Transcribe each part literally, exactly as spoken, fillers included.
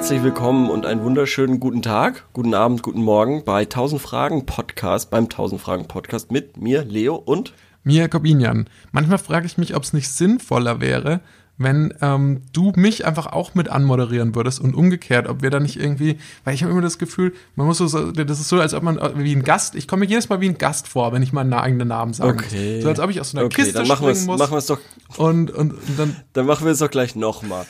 Herzlich willkommen und einen wunderschönen guten Tag, guten Abend, guten Morgen bei tausend Fragen Podcast, beim tausend Fragen Podcast mit mir, Leo und mir, Corbinian. Manchmal frage ich mich, ob es nicht sinnvoller wäre, wenn ähm, du mich einfach auch mit anmoderieren würdest und umgekehrt, ob wir da nicht irgendwie, weil ich habe immer das Gefühl, man muss so, das ist so, als ob man wie ein Gast, ich komme mir jedes Mal wie ein Gast vor, wenn ich meinen eigenen Namen sage. Okay. So als ob ich aus so einer okay, Kiste springen muss. Dann machen wir es doch. Und, und, und dann, dann machen wir es doch gleich nochmal.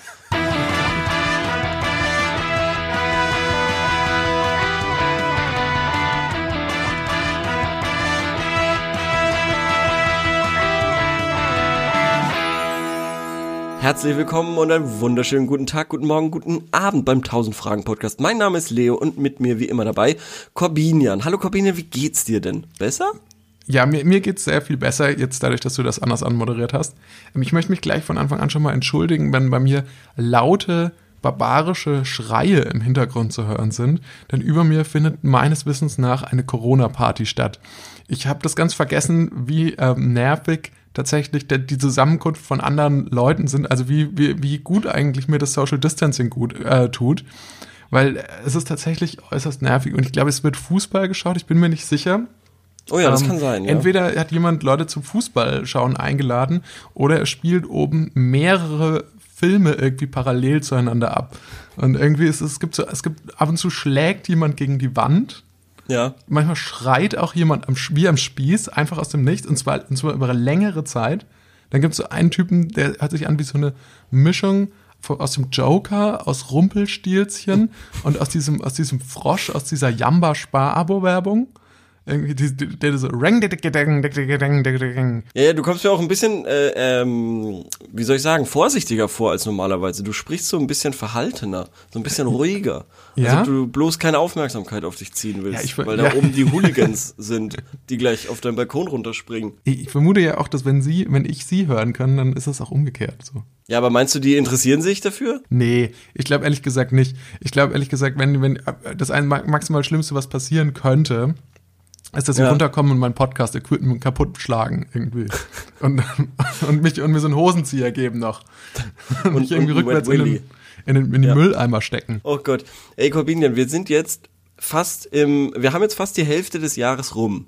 Herzlich willkommen und einen wunderschönen guten Tag, guten Morgen, guten Abend beim tausend Fragen Podcast. Mein Name ist Leo und mit mir wie immer dabei Corbinian. Hallo Corbinian, wie geht's dir denn? Besser? Ja, mir, mir geht's sehr viel besser jetzt dadurch, dass du das anders anmoderiert hast. Ich möchte mich gleich von Anfang an schon mal entschuldigen, wenn bei mir laute, barbarische Schreie im Hintergrund zu hören sind, denn über mir findet meines Wissens nach eine Corona-Party statt. Ich habe das ganz vergessen, wie äh, nervig tatsächlich die Zusammenkunft von anderen Leuten sind, also wie, wie, wie gut eigentlich mir das Social Distancing gut äh, tut, weil es ist tatsächlich äußerst nervig und ich glaube, es wird Fußball geschaut, ich bin mir nicht sicher. Oh ja, das ähm, kann sein, ja. Entweder hat jemand Leute zum Fußball schauen eingeladen oder er spielt oben mehrere Filme irgendwie parallel zueinander ab und irgendwie ist es, es gibt so, es gibt ab und zu schlägt jemand gegen die Wand. Ja. Manchmal schreit auch jemand am, wie am Spieß, einfach aus dem Nichts, und zwar, und zwar über eine längere Zeit. Dann gibt es so einen Typen, der hört sich an wie so eine Mischung von, aus dem Joker, aus Rumpelstilzchen und aus diesem, aus diesem Frosch, aus dieser Jamba-Spar-Abo-Werbung. Irgendwie, die, die, der so Rang, ja, ja, du kommst mir auch ein bisschen, äh, ähm, wie soll ich sagen, vorsichtiger vor als normalerweise. Du sprichst so ein bisschen verhaltener, so ein bisschen ruhiger. Ja? Also du bloß keine Aufmerksamkeit auf dich ziehen willst, ja, ich, weil ja. Da oben die Hooligans sind, die gleich auf deinen Balkon runterspringen. Ich, ich vermute ja auch, dass wenn sie, wenn ich sie hören kann, dann ist das auch umgekehrt so. Ja, aber meinst du, die interessieren sich dafür? Nee, ich glaube ehrlich gesagt nicht. Ich glaube ehrlich gesagt, wenn, wenn das ein maximal Schlimmste, was passieren könnte, ist, dass sie ja. runterkommen und meinen Podcast-Equipment kaputt schlagen irgendwie. und, und, mich, und mir so einen Hosenzieher geben noch. Und, und mich irgendwie und rückwärts in den, in den, in den ja. Mülleimer stecken. Oh Gott. Ey, Corbinian, wir sind jetzt fast im, wir haben jetzt fast die Hälfte des Jahres rum.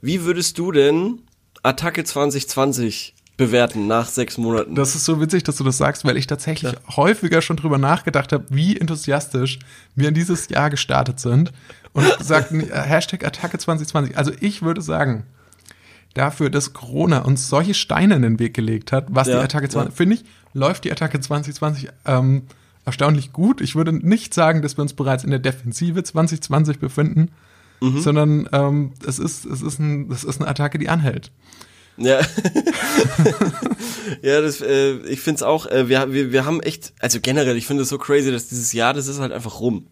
Wie würdest du denn Attacke zwanzig zwanzig bewerten nach sechs Monaten? Das ist so witzig, dass du das sagst, weil ich tatsächlich ja. häufiger schon drüber nachgedacht habe, wie enthusiastisch wir in dieses Jahr gestartet sind. Und sagten Hashtag Attacke zwanzig zwanzig. Also ich würde sagen, dafür, dass Corona uns solche Steine in den Weg gelegt hat, was ja, die Attacke zwanzig, ja. finde ich, läuft die Attacke zwanzig zwanzig ähm, erstaunlich gut. Ich würde nicht sagen, dass wir uns bereits in der Defensive zwanzig zwanzig befinden, mhm. sondern ähm, es ist, es ist ein, das ist eine Attacke, die anhält. Ja, ja, das, äh, ich finde es auch, äh, wir, wir, wir haben echt, also generell, ich finde es so crazy, dass dieses Jahr, das ist halt einfach rum.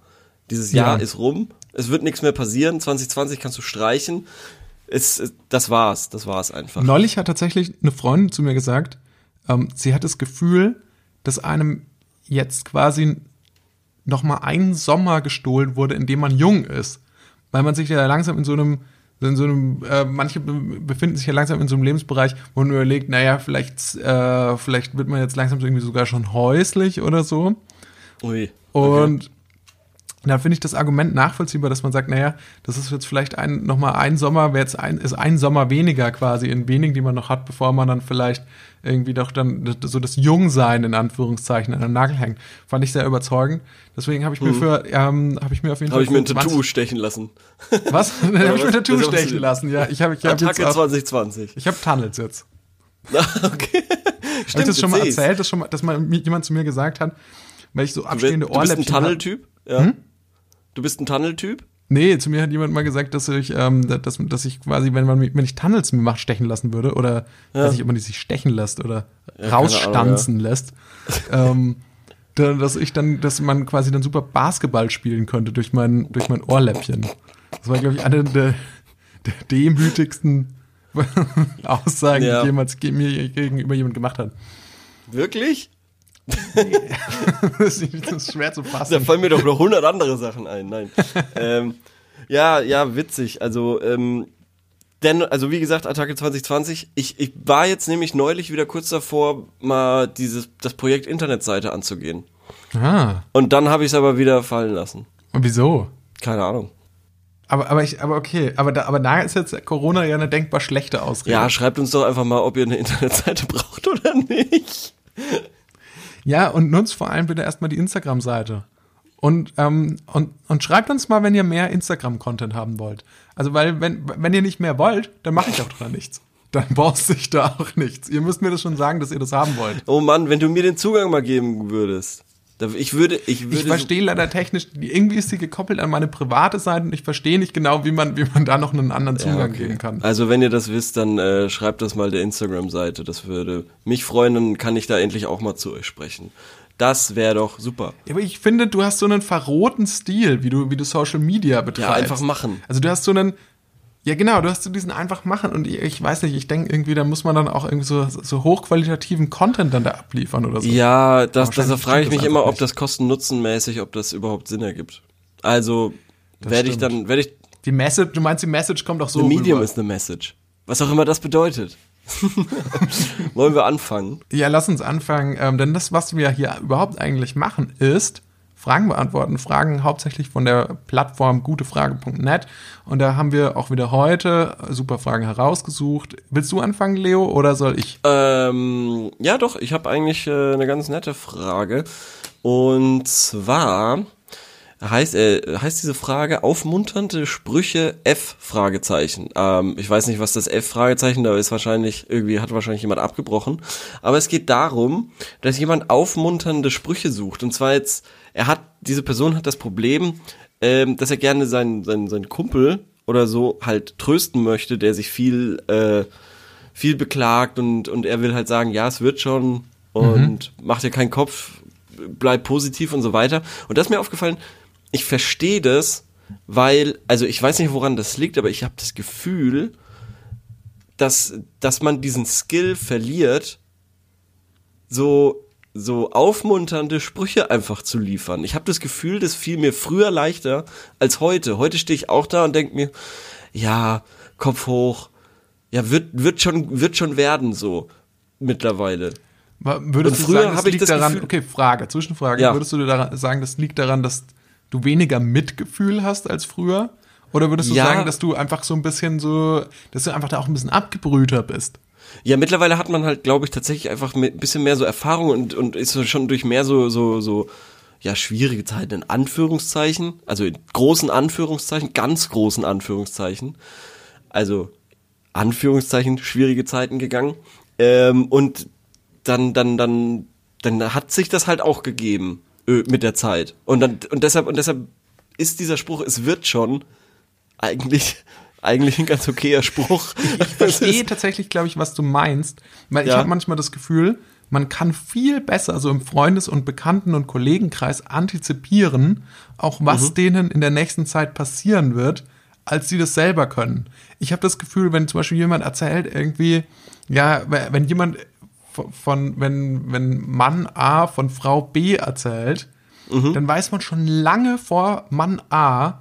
Dieses Jahr ja. ist rum, es wird nichts mehr passieren, zwanzig zwanzig kannst du streichen, es, es, das war's, das war's einfach. Neulich hat tatsächlich eine Freundin zu mir gesagt, ähm, sie hat das Gefühl, dass einem jetzt quasi nochmal ein Sommer gestohlen wurde, in dem man jung ist, weil man sich ja langsam in so einem, in so einem äh, manche befinden sich ja langsam in so einem Lebensbereich, wo man überlegt, naja, vielleicht, äh, vielleicht wird man jetzt langsam irgendwie sogar schon häuslich oder so. Ui. Okay. Und dann finde ich das Argument nachvollziehbar, dass man sagt, naja, das ist jetzt vielleicht ein, nochmal ein Sommer, wäre jetzt ein, ist ein Sommer weniger quasi in wenigen, die man noch hat, bevor man dann vielleicht irgendwie doch dann so das Jungsein in Anführungszeichen an den Nagel hängt. Fand ich sehr überzeugend. Deswegen habe ich mir hm. für, ähm, habe ich mir auf jeden Fall. Habe ich mir ein Tattoo stechen lassen. Was? Dann habe ich mir ein Tattoo stechen lassen, ja. Ich habe, ich habe Attacke jetzt zwanzig zwanzig. Ich habe Tunnels jetzt. Okay. Stimmt, hab ich das schon mal erzählt, dass, schon mal, dass mal jemand zu mir gesagt hat, weil ich so abstehende Ohrläppchen. Du bist ein Tunnel-Typ? Ja. Hm? Du bist ein Tunnel-Typ? Nee, zu mir hat jemand mal gesagt, dass ich, ähm, dass, dass ich quasi, wenn man wenn ich Tunnels mache, stechen lassen würde oder ja. dass ich immer die sich stechen lässt oder ja, rausstanzen Ahnung, ja. lässt, ähm, dass ich dann, dass man quasi dann super Basketball spielen könnte durch mein durch mein Ohrläppchen. Das war, glaube ich, eine der, der demütigsten Aussagen, ja. die jemals mir gegenüber jemand gemacht hat. Wirklich? Das ist schwer zu fassen. Da fallen mir doch noch hundert andere Sachen ein. Nein. ähm, ja, ja, witzig. Also, ähm, denn, also wie gesagt, Attacke zwanzig zwanzig. Ich, ich war jetzt nämlich neulich wieder kurz davor, mal dieses das Projekt Internetseite anzugehen. Ah. Und dann habe ich es aber wieder fallen lassen. Und wieso? Keine Ahnung. Aber, aber, ich, aber okay, aber da, aber da ist jetzt Corona ja eine denkbar schlechte Ausrede. Ja, schreibt uns doch einfach mal, ob ihr eine Internetseite braucht oder nicht. Ja, und nutzt vor allem bitte erstmal die Instagram-Seite. Und, ähm, und, und schreibt uns mal, wenn ihr mehr Instagram-Content haben wollt. Also, weil, wenn, wenn ihr nicht mehr wollt, dann mache ich auch dran nichts. Dann brauchst du dich da auch nichts. Ihr müsst mir das schon sagen, dass ihr das haben wollt. Oh Mann, wenn du mir den Zugang mal geben würdest. Ich würde, ich würde. Ich verstehe leider technisch, irgendwie ist sie gekoppelt an meine private Seite und ich verstehe nicht genau, wie man, wie man da noch einen anderen Zugang ja, okay. geben kann. Also wenn ihr das wisst, dann äh, schreibt das mal der Instagram-Seite. Das würde mich freuen, dann kann ich da endlich auch mal zu euch sprechen. Das wäre doch super. Ja, aber ich finde, du hast so einen verrohten Stil, wie du, wie du Social Media betreibst. Ja, einfach machen. Also du hast so einen, ja genau, du hast so diesen einfach machen und ich, ich weiß nicht, ich denke irgendwie, da muss man dann auch irgendwie so, so hochqualitativen Content dann da abliefern oder so. Ja, das, das da frage ich mich immer, nicht. ob das kosten-nutzen-mäßig, ob das überhaupt Sinn ergibt. Also werde ich dann, werde ich... Die Message, du meinst, die Message kommt doch so rüber. Medium ist eine Message. Was auch immer das bedeutet. Wollen wir anfangen? Ja, lass uns anfangen, ähm, denn das, was wir hier überhaupt eigentlich machen, ist Fragen beantworten, Fragen hauptsächlich von der Plattform gutefrage punkt net und da haben wir auch wieder heute super Fragen herausgesucht. Willst du anfangen, Leo, oder soll ich? Ähm, ja doch, ich habe eigentlich äh, eine ganz nette Frage und zwar heißt, äh, heißt diese Frage aufmunternde Sprüche F Fragezeichen. Ähm, ich weiß nicht, was das F Fragezeichen da ist, wahrscheinlich irgendwie hat wahrscheinlich jemand abgebrochen, aber es geht darum, dass jemand aufmunternde Sprüche sucht und zwar jetzt Er hat, diese Person hat das Problem, ähm, dass er gerne seinen, seinen, seinen Kumpel oder so halt trösten möchte, der sich viel, äh, viel beklagt und, und er will halt sagen, ja, es wird schon und mhm. mach dir keinen Kopf, bleib positiv und so weiter. Und das ist mir aufgefallen, ich verstehe das, weil, also ich weiß nicht, woran das liegt, aber ich habe das Gefühl, dass, dass man diesen Skill verliert, so so aufmunternde Sprüche einfach zu liefern. Ich habe das Gefühl, das fiel mir früher leichter als heute. Heute stehe ich auch da und denke mir, ja, Kopf hoch, ja, wird, wird schon, wird schon werden, so mittlerweile. Würdest und du früher sagen, das liegt das daran, Gefühl, okay, Frage, Zwischenfrage, ja. würdest du daran sagen, das liegt daran, dass du weniger Mitgefühl hast als früher? Oder würdest du ja. sagen, dass du einfach so ein bisschen so, dass du einfach da auch ein bisschen abgebrühter bist? Ja, mittlerweile hat man halt, glaube ich, tatsächlich einfach ein bisschen mehr so Erfahrung und, und ist schon durch mehr so, so, so, ja, schwierige Zeiten in Anführungszeichen, also in großen Anführungszeichen, ganz großen Anführungszeichen, also Anführungszeichen, schwierige Zeiten gegangen, ähm, und dann, dann, dann, dann hat sich das halt auch gegeben, ö, mit der Zeit. Und dann, und deshalb, und deshalb ist dieser Spruch, es wird schon, eigentlich, Eigentlich ein ganz okayer Spruch. Ich verstehe tatsächlich, glaube ich, was du meinst, weil ja. ich habe manchmal das Gefühl, man kann viel besser, also im Freundes- und Bekannten- und Kollegenkreis antizipieren, auch was mhm. denen in der nächsten Zeit passieren wird, als sie das selber können. Ich habe das Gefühl, wenn zum Beispiel jemand erzählt irgendwie, ja, wenn jemand von, wenn, wenn Mann A von Frau B erzählt, mhm. dann weiß man schon lange vor Mann A,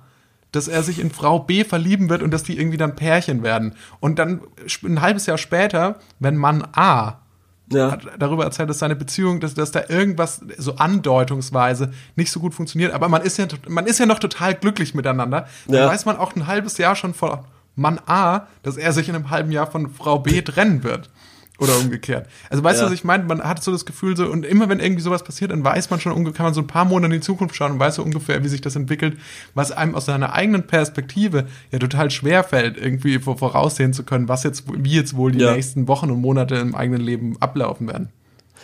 dass er sich in Frau B verlieben wird und dass die irgendwie dann Pärchen werden. Und dann ein halbes Jahr später, wenn Mann A ja. hat darüber erzählt, dass seine Beziehung, dass, dass da irgendwas so andeutungsweise nicht so gut funktioniert, aber man ist ja, man ist ja noch total glücklich miteinander, dann ja. weiß man auch ein halbes Jahr schon von Mann A, dass er sich in einem halben Jahr von Frau B trennen wird. Oder umgekehrt. Also weißt ja. du, was ich meine? Man hat so das Gefühl, so, und immer wenn irgendwie sowas passiert, dann weiß man schon, kann man so ein paar Monate in die Zukunft schauen und weiß so ungefähr, wie sich das entwickelt, was einem aus seiner eigenen Perspektive ja total schwer fällt, irgendwie voraussehen zu können, was jetzt, wie jetzt wohl die ja. nächsten Wochen und Monate im eigenen Leben ablaufen werden.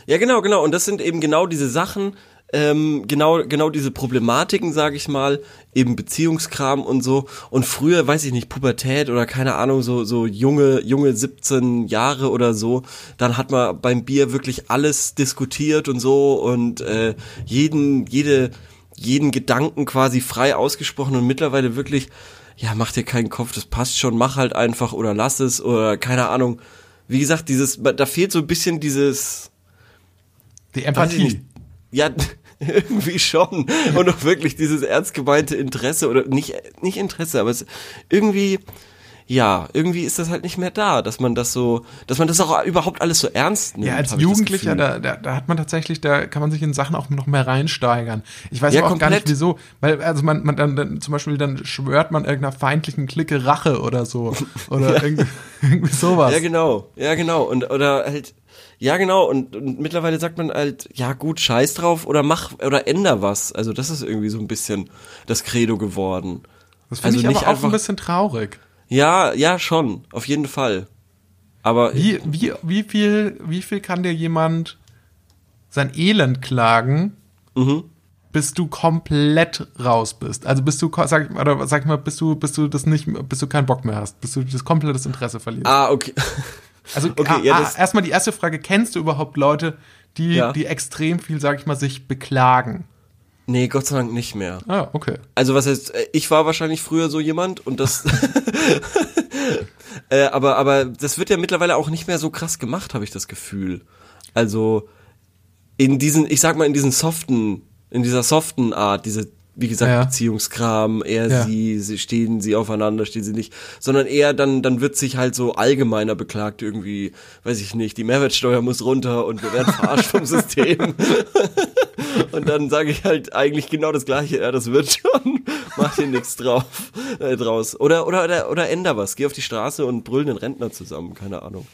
Ja, genau, genau. Und das sind eben genau diese Sachen, ähm, genau, genau diese Problematiken, sage ich mal, eben Beziehungskram und so. Und früher, weiß ich nicht, Pubertät oder keine Ahnung, so, so junge, junge siebzehn Jahre oder so, dann hat man beim Bier wirklich alles diskutiert und so und äh, jeden, jede, jeden Gedanken quasi frei ausgesprochen und mittlerweile wirklich, ja, mach dir keinen Kopf, das passt schon, mach halt einfach oder lass es oder keine Ahnung. Wie gesagt, dieses, da fehlt so ein bisschen dieses... Die Empathie. Ja, irgendwie schon. Und auch wirklich dieses ernst gemeinte Interesse oder nicht, nicht Interesse, aber es irgendwie, ja, irgendwie ist das halt nicht mehr da, dass man das so, dass man das auch überhaupt alles so ernst nimmt. Ja, als Jugendlicher, da, da, da hat man tatsächlich, da kann man sich in Sachen auch noch mehr reinsteigern. Ich weiß ja, auch komplett. Gar nicht wieso, weil also man, man dann, dann zum Beispiel dann schwört man irgendeiner feindlichen Clique Rache oder so oder ja. irgendwie, irgendwie sowas. Ja genau, ja genau und oder halt. Ja, genau, und, und mittlerweile sagt man halt, ja gut, scheiß drauf oder mach oder änder was. Also das ist irgendwie so ein bisschen das Credo geworden. Das finde also ich nicht aber auch einfach, ein bisschen traurig. Ja, ja, schon, auf jeden Fall. Aber wie, wie, wie viel, wie viel kann dir jemand sein Elend klagen, mhm. bis du komplett raus bist? Also bist du, sag ich mal, oder sag ich mal, bis du, bis du das nicht, bis du keinen Bock mehr hast, bis du das komplette Interesse verlierst. Ah, okay. Also okay, ja, das erstmal die erste Frage, kennst du überhaupt Leute, die, ja. die extrem viel, sag ich mal, sich beklagen? Nee, Gott sei Dank nicht mehr. Ah, okay. Also was heißt, ich war wahrscheinlich früher so jemand und das äh, aber, aber das wird ja mittlerweile auch nicht mehr so krass gemacht, habe ich das Gefühl. Also in diesen, ich sag mal, in diesen soften, in dieser soften Art, diese, wie gesagt, ja. Beziehungskram, eher ja. sie, sie, stehen sie aufeinander, stehen sie nicht, sondern eher dann, dann wird sich halt so allgemeiner beklagt irgendwie, weiß ich nicht, die Mehrwertsteuer muss runter und wir werden verarscht vom System. Und dann sage ich halt eigentlich genau das Gleiche, ja, das wird schon, mach dir nichts drauf, äh, draus. Oder, oder, oder, oder änder was, geh auf die Straße und brüll den Rentner zusammen, keine Ahnung.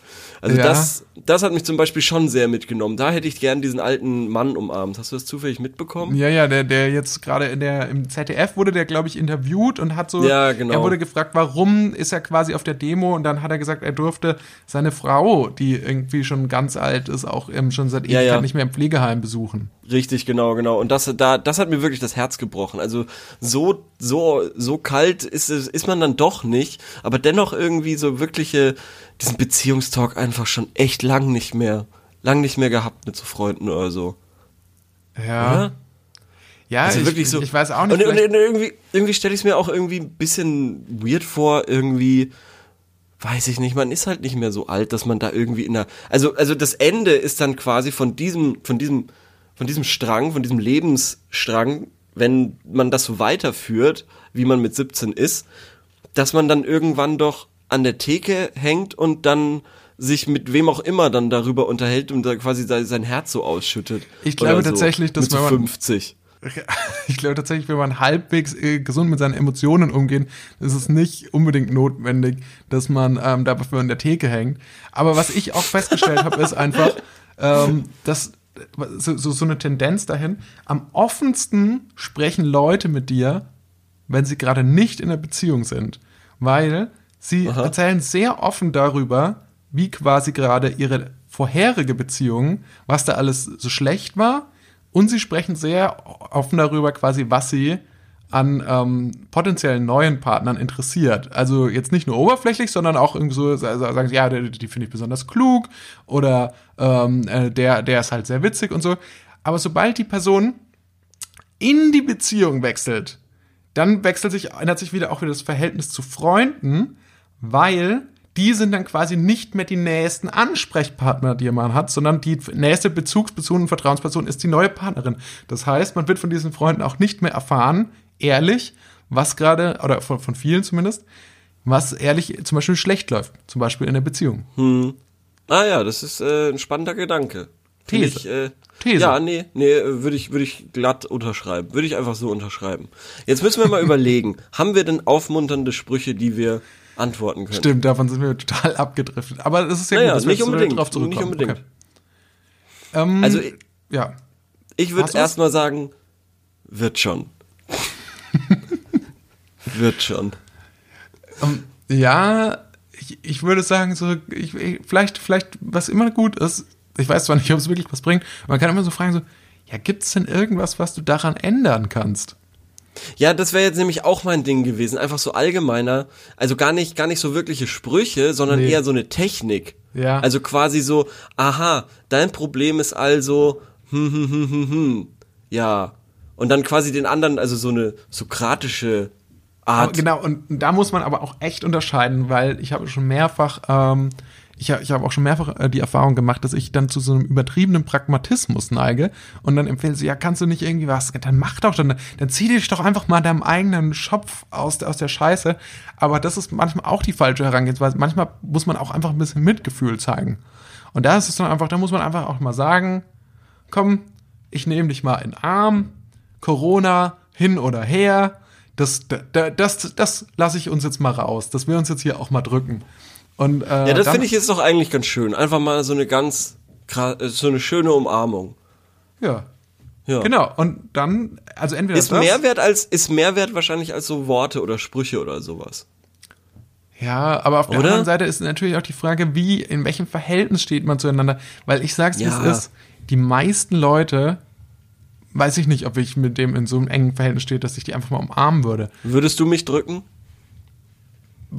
Also ja. das, das hat mich zum Beispiel schon sehr mitgenommen, da hätte ich gern diesen alten Mann umarmt. Hast du das zufällig mitbekommen? Ja, ja, der, der jetzt gerade in der im Z D F wurde der, glaube ich, interviewt und hat so, ja, genau. er wurde gefragt, warum ist er quasi auf der Demo und dann hat er gesagt, er durfte seine Frau, die irgendwie schon ganz alt ist, auch schon seit Ewigkeit ja, ja. nicht mehr im Pflegeheim besuchen. Richtig, genau, genau. Und das, da, das hat mir wirklich das Herz gebrochen. Also so, so, so kalt ist es, ist man dann doch nicht, aber dennoch irgendwie so wirkliche, diesen Beziehungstalk einfach schon echt lang nicht mehr, lang nicht mehr gehabt mit so Freunden oder so. Ja. Oder? Ja, also ich, wirklich so. Ich weiß auch nicht. Und, und, und irgendwie, irgendwie stelle ich es mir auch irgendwie ein bisschen weird vor, irgendwie, weiß ich nicht, man ist halt nicht mehr so alt, dass man da irgendwie in der, also, also das Ende ist dann quasi von diesem, von diesem, von diesem Strang, von diesem Lebensstrang, wenn man das so weiterführt, wie man mit siebzehn ist, dass man dann irgendwann doch an der Theke hängt und dann sich mit wem auch immer dann darüber unterhält und da quasi sein Herz so ausschüttet. Ich glaube so, tatsächlich, dass man fünfzig Ich glaube tatsächlich, wenn man halbwegs gesund mit seinen Emotionen umgeht, ist es nicht unbedingt notwendig, dass man ähm, dafür in der Theke hängt. Aber was ich auch festgestellt habe, ist einfach, ähm, dass so, so eine Tendenz dahin, am offensten sprechen Leute mit dir, wenn sie gerade nicht in einer Beziehung sind. Weil sie Aha. erzählen sehr offen darüber, wie quasi gerade ihre vorherige Beziehung, was da alles so schlecht war. Und sie sprechen sehr offen darüber quasi, was sie an ähm, potenziellen neuen Partnern interessiert. Also jetzt nicht nur oberflächlich, sondern auch irgendwie so, also sagen sie, ja, die, die finde ich besonders klug oder ähm, der, der ist halt sehr witzig und so. Aber sobald die Person in die Beziehung wechselt, dann wechselt sich, ändert sich wieder auch wieder das Verhältnis zu Freunden, weil die sind dann quasi nicht mehr die nächsten Ansprechpartner, die man hat, sondern die nächste Bezugsperson und Vertrauensperson ist die neue Partnerin. Das heißt, man wird von diesen Freunden auch nicht mehr erfahren, ehrlich, was gerade, oder von, von vielen zumindest, was ehrlich zum Beispiel schlecht läuft, zum Beispiel in der Beziehung. Hm. Ah ja, das ist äh, ein spannender Gedanke. These. Ich, äh, These. Ja, nee, nee, würde ich, würde ich glatt unterschreiben. Würde ich einfach so unterschreiben. Jetzt müssen wir mal überlegen, haben wir denn aufmunternde Sprüche, die wir antworten können? Stimmt, davon sind wir total abgedriftet. Aber das ist ja naja, gut, dass nicht wir unbedingt drauf zurückkommen. Nicht unbedingt. Okay. Ähm, also, ich, ja. ich würde erstmal sagen, wird schon. Wird schon. Um, ja, ich, ich würde sagen, so, ich, vielleicht, vielleicht, was immer gut ist, ich weiß zwar nicht, ob es wirklich was bringt, aber man kann immer so fragen, so, ja, gibt es denn irgendwas, was du daran ändern kannst? Ja, das wäre jetzt nämlich auch mein Ding gewesen, einfach so allgemeiner, also gar nicht gar nicht so wirkliche Sprüche, sondern nee. eher so eine Technik. Ja. Also quasi so, aha, dein Problem ist also hm hm hm hm hm. Ja, und dann quasi den anderen, also so eine sokratische Art. Aber genau, und da muss man aber auch echt unterscheiden, weil ich habe schon mehrfach ähm, ich, ich habe auch schon mehrfach die Erfahrung gemacht, dass ich dann zu so einem übertriebenen Pragmatismus neige und dann empfehle ich so, ja, kannst du nicht irgendwie was, dann mach doch schon, dann zieh dich doch einfach mal deinem eigenen Schopf aus, aus der Scheiße. Aber das ist manchmal auch die falsche Herangehensweise. Manchmal muss man auch einfach ein bisschen Mitgefühl zeigen. Und da ist es dann einfach, da muss man einfach auch mal sagen, komm, ich nehme dich mal in den Arm, Corona, hin oder her, das, das, das, das lasse ich uns jetzt mal raus, dass wir uns jetzt hier auch mal drücken. Und, äh, ja, das finde ich jetzt doch eigentlich ganz schön. Einfach mal so eine ganz, so eine schöne Umarmung. Ja. Ja. Genau. Und dann, also entweder ist das. Mehrwert als, ist Mehrwert wahrscheinlich als so Worte oder Sprüche oder sowas. Ja, aber auf der oder? anderen Seite ist natürlich auch die Frage, wie, in welchem Verhältnis steht man zueinander? Weil ich sag's, wie ja. es ist, die meisten Leute, weiß ich nicht, ob ich mit dem in so einem engen Verhältnis stehe, dass ich die einfach mal umarmen würde. Würdest du mich drücken?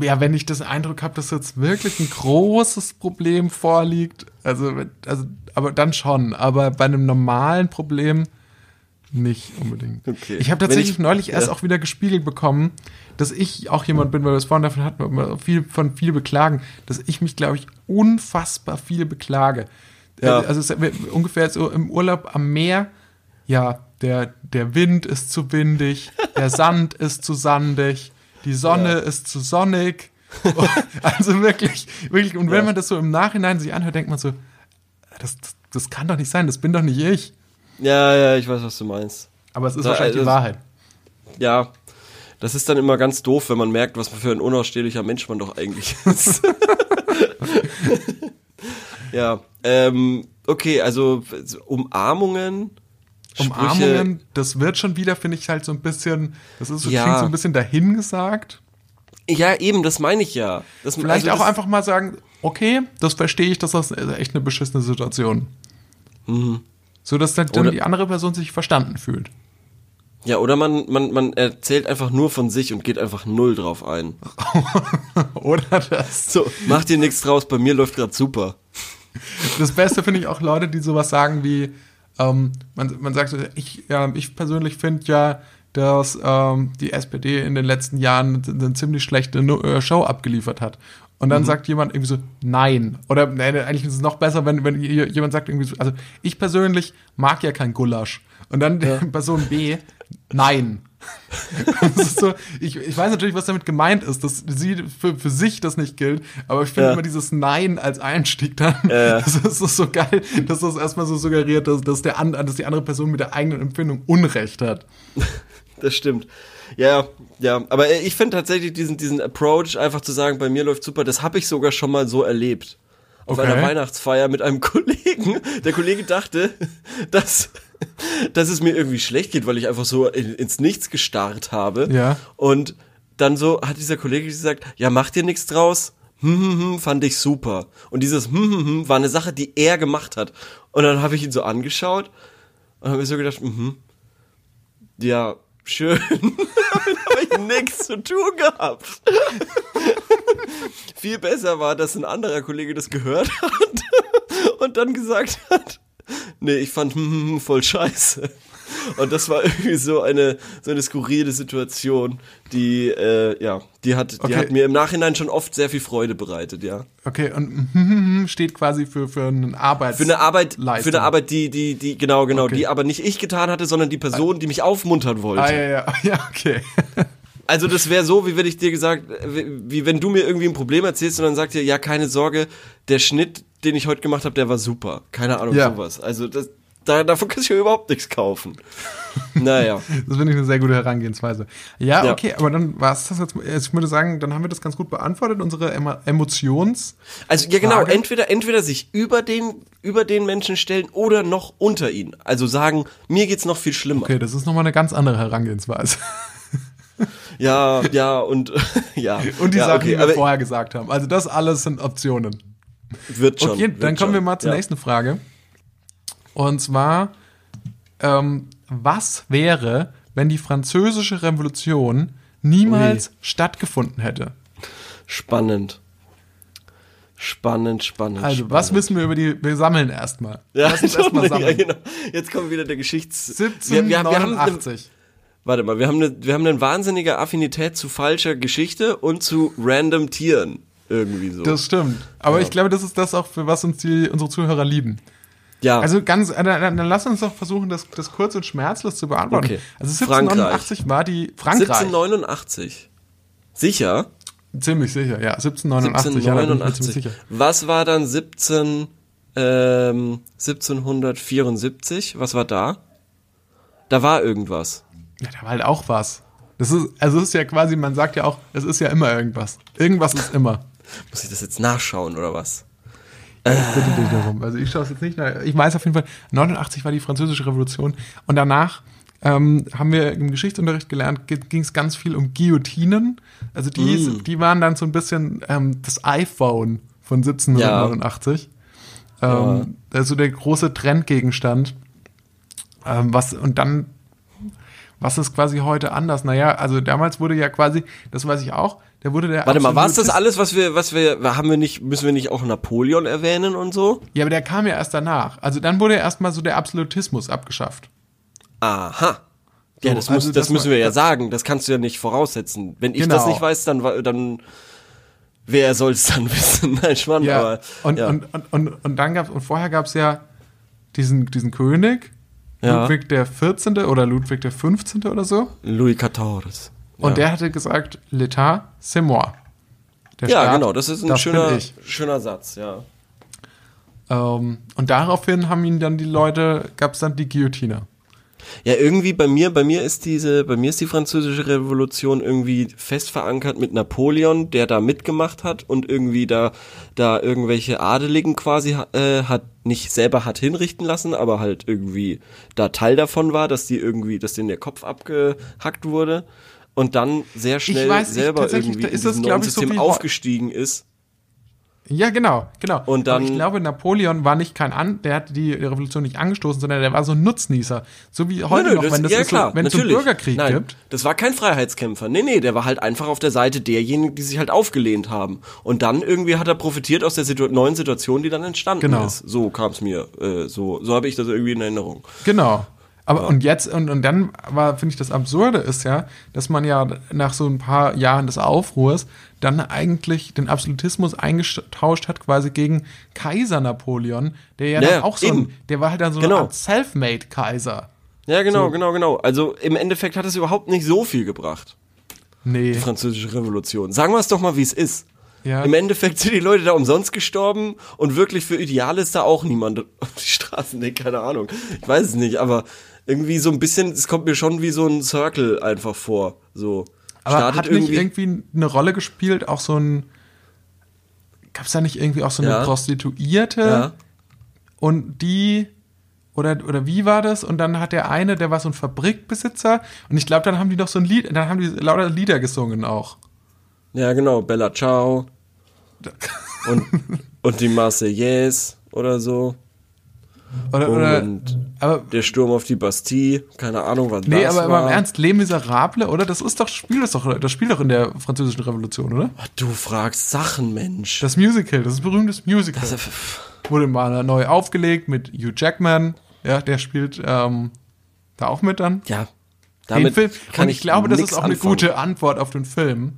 Ja, wenn ich das Eindruck habe, dass jetzt wirklich ein großes Problem vorliegt, also, also, aber dann schon, aber bei einem normalen Problem nicht unbedingt. Okay. Ich habe tatsächlich ich, neulich ja. erst auch wieder gespiegelt bekommen, dass ich auch jemand bin, weil wir es vorhin davon hatten, viel, von viel beklagen, dass ich mich, glaube ich, unfassbar viel beklage. Ja. Also es ist ungefähr so im Urlaub am Meer, ja, der, der Wind ist zu windig, der Sand ist zu sandig, die Sonne ja. ist zu sonnig. Also wirklich, wirklich. Und wenn ja. man das so im Nachhinein sich anhört, denkt man so, das, das, das kann doch nicht sein, das bin doch nicht ich. Ja, ja, ich weiß, was du meinst. Aber es ist da, wahrscheinlich das, die Wahrheit. Ja, das ist dann immer ganz doof, wenn man merkt, was für ein unausstehlicher Mensch man doch eigentlich ist. Ja, ähm, okay, also Umarmungen... Umarmungen, Sprüche. Das wird schon wieder, finde ich, halt so ein bisschen, das ist, ja. klingt so ein bisschen dahingesagt. Ja, eben, das meine ich ja. Das, Vielleicht also auch einfach mal sagen, okay, das verstehe ich, das ist echt eine beschissene Situation. Mhm. So, dass dann, dann die andere Person sich verstanden fühlt. Ja, oder man, man, man erzählt einfach nur von sich und geht einfach null drauf ein. Oder das. So, mach dir nichts draus, bei mir läuft gerade super. Das Beste finde ich auch Leute, die sowas sagen wie, Ähm, man, man sagt so, ich, ja, ich persönlich finde ja, dass ähm, die S P D in den letzten Jahren eine ziemlich schlechte Show abgeliefert hat. Und dann mhm. sagt jemand irgendwie so, nein. Oder nein, eigentlich ist es noch besser, wenn, wenn jemand sagt irgendwie so, also ich persönlich mag ja kein Gulasch. Und dann ja. Person B, nein. Das ist so, ich, ich weiß natürlich, was damit gemeint ist, dass sie für, für sich das nicht gilt, aber ich finde ja. immer dieses Nein als Einstieg dann, ja. das ist so geil, dass das erstmal so suggeriert, dass, dass, der, dass die andere Person mit der eigenen Empfindung Unrecht hat. Das stimmt. Ja, ja, aber ich finde tatsächlich diesen, diesen Approach, einfach zu sagen, bei mir läuft super, das habe ich sogar schon mal so erlebt. Auf okay. einer Weihnachtsfeier mit einem Kollegen. Der Kollege dachte, dass, dass es mir irgendwie schlecht geht, weil ich einfach so in, ins Nichts gestarrt habe. Ja. Und dann so hat dieser Kollege gesagt, ja, mach dir nichts draus. Hm, hm, hm, fand ich super. Und dieses hm, hm, hm war eine Sache, die er gemacht hat. Und dann habe ich ihn so angeschaut und habe mir so gedacht, mhm, ja, schön. Damit habe ich nichts zu tun gehabt. Viel besser war, dass ein anderer Kollege das gehört hat und dann gesagt hat, nee, ich fand hm, voll scheiße. Und das war irgendwie so eine, so eine skurrile Situation, die, äh, ja, die hat, okay. die hat mir im Nachhinein schon oft sehr viel Freude bereitet, ja. Okay, und hm, steht quasi für, für einen Arbeits- für eine Arbeit, Leistung. Für eine Arbeit, die, die, die, genau, genau, okay. die aber nicht ich getan hatte, sondern die Person, die mich aufmuntern wollte. Ah, ja, ja, ja, okay. Also das wäre so, wie wenn ich dir gesagt, wie wenn du mir irgendwie ein Problem erzählst und dann sagt dir, ja, keine Sorge, der Schnitt, den ich heute gemacht habe, der war super. Keine Ahnung, ja. sowas. Also das, da, davon kannst du mir überhaupt nichts kaufen. Naja. Das finde ich eine sehr gute Herangehensweise. Ja, ja. okay, aber dann war es das jetzt. Ich würde sagen, dann haben wir das ganz gut beantwortet, unsere Emotions. Also ja genau, entweder, entweder sich über den, über den Menschen stellen oder noch unter ihn. Also sagen, mir geht's noch viel schlimmer. Okay, das ist nochmal eine ganz andere Herangehensweise. Ja, ja, und ja. Und die ja, Sachen, okay, die wir vorher gesagt haben. Also das alles sind Optionen. Wird schon. Okay, wird dann kommen schon. wir mal zur ja. nächsten Frage. Und zwar, ähm, was wäre, wenn die Französische Revolution niemals nee. stattgefunden hätte? Spannend. Spannend, spannend. Also, spannend. Was wissen wir über die, wir sammeln erstmal. Ja, Lass uns erstmal sammeln. Ja, genau. Jetzt kommt wieder der Geschichts... siebzehnhundertneunundachtzig. Warte mal, wir haben eine, wir haben eine wahnsinnige Affinität zu falscher Geschichte und zu random Tieren. irgendwie so. Das stimmt. Aber ja. Ich glaube, das ist das auch, für was uns die, unsere Zuhörer lieben. Ja. Also ganz, dann, dann lass uns doch versuchen, das, das kurz und schmerzlos zu beantworten. Okay. Also siebzehnhundertneunundachtzig war die Frankreich. siebzehnhundertneunundachtzig. Sicher? Ziemlich sicher, ja. siebzehnhundertneunundachtzig. siebzehnhundertneunundachtzig. Ja, sicher. Was war dann siebzehn, ähm, siebzehnhundertvierundsiebzig? Was war da? Da war irgendwas. Ja, da war halt auch was. Das ist, also es ist ja quasi, man sagt ja auch, es ist ja immer irgendwas. Irgendwas ist immer. Muss ich das jetzt nachschauen, oder was? Ja, ich bitte dich darum. Also ich schaue es jetzt nicht nach. Ich weiß auf jeden Fall, neunundachtzig war die Französische Revolution. Und danach ähm, haben wir im Geschichtsunterricht gelernt, ging es ganz viel um Guillotinen. Also die, mm. die waren dann so ein bisschen ähm, das iPhone von siebzehnhundertneunundachtzig. Ja. Ähm, ja. Also der große Trendgegenstand. Ähm, was, und dann... Was ist quasi heute anders? Naja, also damals wurde ja quasi, das weiß ich auch, da wurde der... Warte mal, war es das alles, was wir, was wir, haben wir nicht, müssen wir nicht auch Napoleon erwähnen und so? Ja, aber der kam ja erst danach. Also dann wurde ja erstmal so der Absolutismus abgeschafft. Aha. Ja, so, das, also muss, das, das müssen wir ja das sagen. Das kannst du ja nicht voraussetzen. Wenn ich genau. das nicht weiß, dann... dann wer soll es dann wissen? Nein, Schmarrn, ja. aber... Und, ja. und, und, und, und dann gab's, und vorher gab es ja diesen, diesen König... Ludwig ja. der vierzehnte oder Ludwig der fünfzehnte oder so. Louis der Vierzehnte. Und ja. der hatte gesagt, l'État, c'est moi. Der ja, Staat, genau, das ist ein das schöner, schöner Satz, ja. Ähm, und daraufhin haben ihn dann die Leute, gab es dann die Guillotine. Ja, irgendwie bei mir, bei mir ist diese, bei mir ist die Französische Revolution irgendwie fest verankert mit Napoleon, der da mitgemacht hat und irgendwie da, da irgendwelche Adeligen quasi äh, hat, nicht selber hat hinrichten lassen, aber halt irgendwie da Teil davon war, dass die irgendwie, dass denen der Kopf abgehackt wurde und dann sehr schnell ich weiß, selber ich, irgendwie da ist in diesem das, neuen ich, System so aufgestiegen ist. Ja, genau, genau. Und dann, aber ich glaube, Napoleon war nicht kein An, der hat die Revolution nicht angestoßen, sondern der war so ein Nutznießer. So wie heute nö, nö, noch, wenn es ja, so, einen Bürgerkrieg Nein, gibt. Das war kein Freiheitskämpfer. Nee, nee, der war halt einfach auf der Seite derjenigen, die sich halt aufgelehnt haben. Und dann irgendwie hat er profitiert aus der Situ- neuen Situation, die dann entstanden genau. ist. So kam es mir. Äh, so so habe ich das irgendwie in Erinnerung. Genau. Aber ja. und jetzt, und, und dann war, finde ich, das Absurde ist ja, dass man ja nach so ein paar Jahren des Aufruhrs dann eigentlich den Absolutismus eingetauscht hat, quasi gegen Kaiser Napoleon, der ja, ja dann auch so ein, der war halt dann so genau. eine Art Selfmade-Kaiser. Ja, genau, so. genau, genau. Also im Endeffekt hat es überhaupt nicht so viel gebracht. Nee. Die Französische Revolution. Sagen wir es doch mal, wie es ist. Ja. Im Endeffekt sind die Leute da umsonst gestorben und wirklich für Ideale ist da auch niemand auf die Straßen, nee, keine Ahnung. Ich weiß es nicht, aber irgendwie so ein bisschen, es kommt mir schon wie so ein Circle einfach vor. So. Aber Startet hat nicht irgendwie, irgendwie eine Rolle gespielt, auch so ein, gab es da nicht irgendwie auch so eine ja. Prostituierte ja. und die, oder, oder wie war das? Und dann hat der eine, der war so ein Fabrikbesitzer und ich glaube, dann haben die noch so ein Lied, dann haben die lauter Lieder gesungen auch. Ja, genau, Bella Ciao und, und die Marseillaise oder so. Oder, oder und aber, der Sturm auf die Bastille, keine Ahnung, was nee, das war. Nee, aber im Ernst, Les Misérables, oder? Das ist doch, spielt das doch, das spielt doch in der Französischen Revolution, oder? Ach, du fragst Sachen, Mensch. Das Musical, das ist ein berühmtes Musical. Das ist, wurde mal neu aufgelegt mit Hugh Jackman, ja, der spielt ähm, da auch mit dann. Ja, damit Film. kann und ich, ich glaube, das ist auch eine anfangen. gute Antwort auf den Film.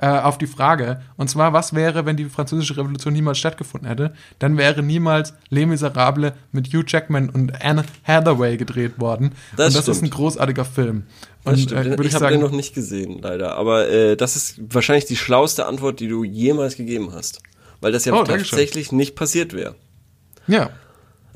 Auf die Frage, und zwar, was wäre, wenn die Französische Revolution niemals stattgefunden hätte? Dann wäre niemals Les Misérables mit Hugh Jackman und Anne Hathaway gedreht worden. Das und das stimmt. ist ein großartiger Film. Und, äh, ich, ich habe den noch nicht gesehen, leider. Aber äh, das ist wahrscheinlich die schlauste Antwort, die du jemals gegeben hast. Weil das ja oh, tatsächlich nicht passiert wäre. Ja.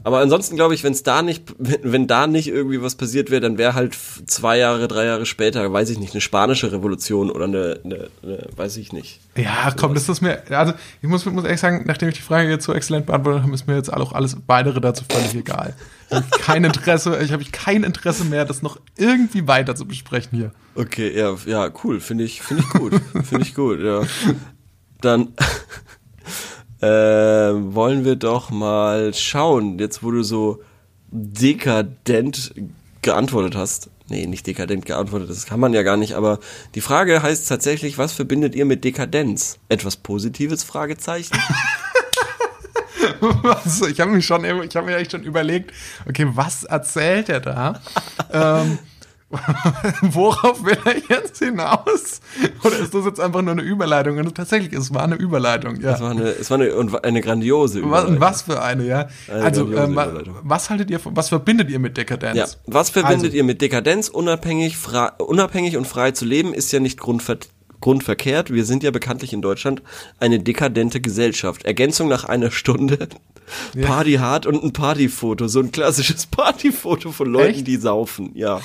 Aber ansonsten glaube ich, wenn's da nicht, wenn, wenn da nicht irgendwie was passiert wäre, dann wäre halt zwei Jahre, drei Jahre später, weiß ich nicht, eine spanische Revolution oder eine, eine, eine weiß ich nicht. Ja, so komm, was. das ist mir, also ich muss, muss ehrlich sagen, nachdem ich die Frage jetzt so exzellent beantwortet habe, ist mir jetzt auch alles weitere dazu völlig egal. Ich habe kein Interesse, ich habe kein Interesse mehr, das noch irgendwie weiter zu besprechen hier. Okay, ja, ja, cool, finde ich, finde ich gut, finde ich gut, ja. Dann... Äh, wollen wir doch mal schauen, jetzt wo du so dekadent geantwortet hast. Nee, nicht dekadent geantwortet, das kann man ja gar nicht, aber die Frage heißt tatsächlich, was verbindet ihr mit Dekadenz? Etwas Positives? Fragezeichen? Was? Ich habe mich schon, ich habe mir echt schon überlegt, okay, was erzählt er da? ähm, Worauf will er jetzt hinaus? Oder ist das jetzt einfach nur eine Überleitung? Und tatsächlich, es war eine Überleitung, ja. Es war eine, es war eine, eine grandiose Überleitung. Was, was für eine, ja. Eine also, ähm, was haltet ihr, was verbindet ihr mit Dekadenz? Ja, was verbindet also. ihr mit Dekadenz? Unabhängig, fra- unabhängig und frei zu leben ist ja nicht grundver- grundverkehrt. Wir sind ja bekanntlich in Deutschland eine dekadente Gesellschaft. Ergänzung nach einer Stunde. Ja. Party hart und ein Partyfoto. So ein klassisches Partyfoto von Leuten, Echt? die saufen, ja.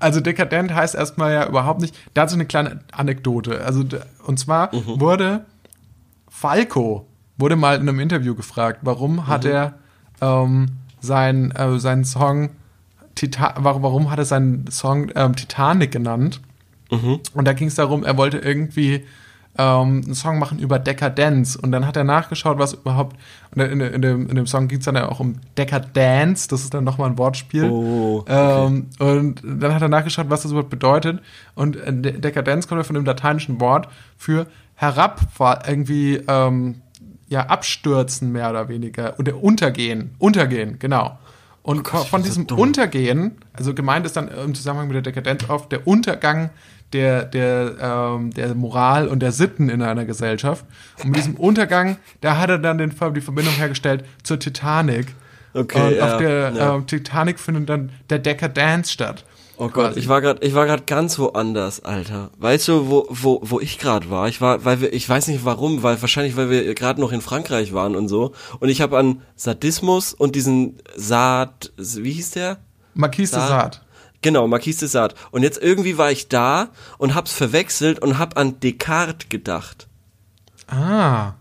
Also dekadent heißt erstmal ja überhaupt nicht. Dazu eine kleine Anekdote. Also und zwar mhm. wurde Falco wurde mal in einem Interview gefragt, warum mhm. hat er ähm, sein, äh, seinen Song Tita- warum, warum hat er seinen Song ähm, Titanic genannt? Mhm. Und da ging es darum, er wollte irgendwie ähm, einen Song machen über Dekadenz. Und dann hat er nachgeschaut, was überhaupt. Und in, in, in, dem, in dem Song ging es dann ja auch um Dekadance. Das ist dann nochmal ein Wortspiel. Oh, okay. ähm, und dann hat er nachgeschaut, was das überhaupt bedeutet. Und De- Dekadenz kommt ja von dem lateinischen Wort für herab, irgendwie ähm, ja, abstürzen mehr oder weniger. Oder untergehen. Untergehen, genau. Und oh Gott, von diesem so Untergehen, also gemeint ist dann im Zusammenhang mit der Dekadenz oft der Untergang der, der, ähm, der Moral und der Sitten in einer Gesellschaft. Und mit diesem Untergang, da hat er dann den, die Verbindung hergestellt zur Titanic. Okay, und ja, auf der ja. äh, Titanic findet dann der Dekadance statt. Oh quasi. Gott, ich war gerade, ich war gerade ganz woanders, Alter. Weißt du, wo, wo, wo ich gerade war? Ich war, weil wir, ich weiß nicht warum, weil wahrscheinlich, weil wir gerade noch in Frankreich waren und so. Und ich habe an Sadismus und diesen Saad, wie hieß der? Marquis de Sade. Genau, Marquis de Sade. Und jetzt irgendwie war ich da und hab's verwechselt und hab an Descartes gedacht. Ah,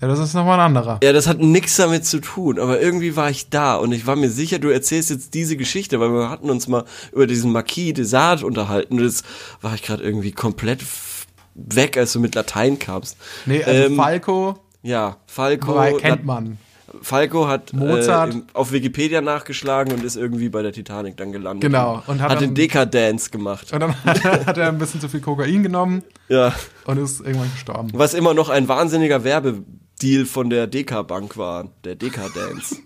ja, das ist nochmal ein anderer. Ja, das hat nichts damit zu tun, aber irgendwie war ich da und ich war mir sicher, du erzählst jetzt diese Geschichte, weil wir hatten uns mal über diesen Marquis de Sade unterhalten und jetzt war ich gerade irgendwie komplett weg, als du mit Latein kamst. Nee, also ähm, Falco. Ja, Falco. Woher kennt man? Falco hat äh, im, auf Wikipedia nachgeschlagen und ist irgendwie bei der Titanic dann gelandet. Genau. Und hat, hat den Dekadenz gemacht. Und dann hat er, hat er ein bisschen zu viel Kokain genommen. Ja. Und ist irgendwann gestorben. Was immer noch ein wahnsinniger Werbedeal von der Deka-Bank war. Der Dekadenz.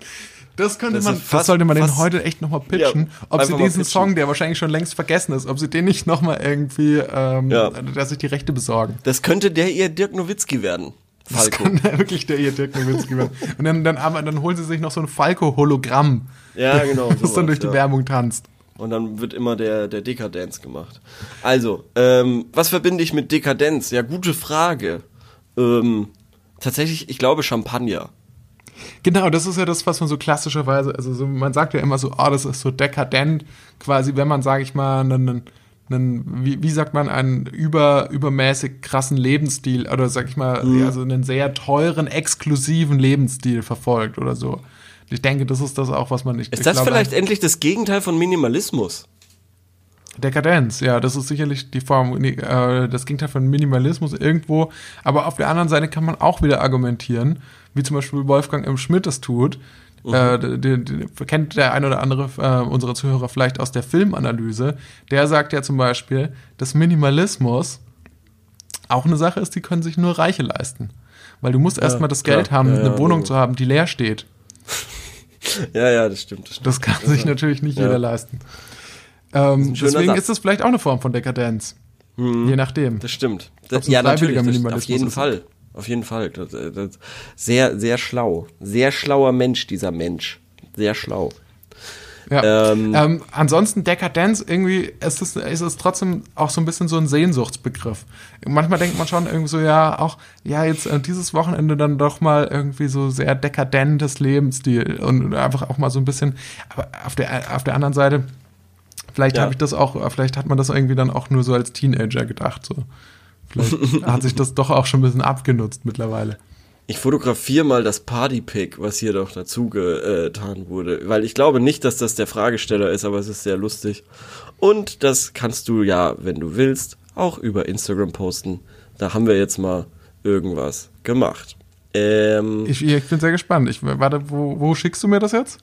Das könnte das man, fast, das sollte man fast, den heute echt nochmal pitchen, ja, ob sie diesen Song, der wahrscheinlich schon längst vergessen ist, ob sie den nicht nochmal irgendwie, ähm, ja. dass sich die Rechte besorgen. Das könnte der ihr Dirk Nowitzki werden. Das Falco. Kann ja wirklich der ihr Dirk Nowitzki werden. Und dann, dann, dann holen sie sich noch so ein Falco-Hologramm. Ja, genau. Das sowas, dann durch ja. die Werbung tanzt. Und dann wird immer der, der Dekadenz gemacht. Also, ähm, was verbinde ich mit Dekadenz? Ja, gute Frage. Ähm, tatsächlich, ich glaube Champagner. Genau, das ist ja das, was man so klassischerweise, also so, man sagt ja immer so, ah, oh, das ist so dekadent, quasi, wenn man, sage ich mal, einen Einen, wie, wie sagt man, einen über, übermäßig krassen Lebensstil oder sag ich mal, mhm. also einen sehr teuren, exklusiven Lebensstil verfolgt oder so. Ich denke, das ist das auch, was man nicht... Ist das glaube, vielleicht ein, endlich das Gegenteil von Minimalismus? Dekadenz, ja, das ist sicherlich die Form, äh, das Gegenteil von Minimalismus irgendwo, aber auf der anderen Seite kann man auch wieder argumentieren, wie zum Beispiel Wolfgang M. Schmidt das tut. Uh-huh. Äh, die, die, kennt der ein oder andere äh, unserer Zuhörer vielleicht aus der Filmanalyse, der sagt ja zum Beispiel, dass Minimalismus auch eine Sache ist, die können sich nur Reiche leisten. Weil du musst ja, erstmal das klar. Geld haben, ja, ja, eine Wohnung ja. zu haben, die leer steht. Ja, ja, das stimmt. Das, stimmt. Das kann sich ja. natürlich nicht ja. jeder leisten. Ähm, ist deswegen Satz. Ist das vielleicht auch eine Form von Dekadenz. Mhm. Je nachdem. Das stimmt. Das, ja, natürlich. Das, auf jeden Fall. Auf jeden Fall. Das, das, sehr, sehr schlau. Sehr schlauer Mensch, dieser Mensch. Sehr schlau. Ja. Ähm, ähm, ansonsten Dekadenz, irgendwie ist es, ist es trotzdem auch so ein bisschen so ein Sehnsuchtsbegriff. Manchmal denkt man schon irgendwie so, ja, auch, ja, jetzt äh, dieses Wochenende dann doch mal irgendwie so sehr dekadentes Lebensstil und einfach auch mal so ein bisschen, aber auf der, auf der anderen Seite, vielleicht ja. habe ich das auch, vielleicht hat man das irgendwie dann auch nur so als Teenager gedacht, so. Vielleicht hat sich das doch auch schon ein bisschen abgenutzt mittlerweile. Ich fotografiere mal das Party-Pic, was hier doch dazu getan wurde, weil ich glaube nicht, dass das der Fragesteller ist, aber es ist sehr lustig. Und das kannst du ja, wenn du willst, auch über Instagram posten. Da haben wir jetzt mal irgendwas gemacht. Ähm, ich, ich bin sehr gespannt. Ich, warte, wo, wo schickst du mir das jetzt?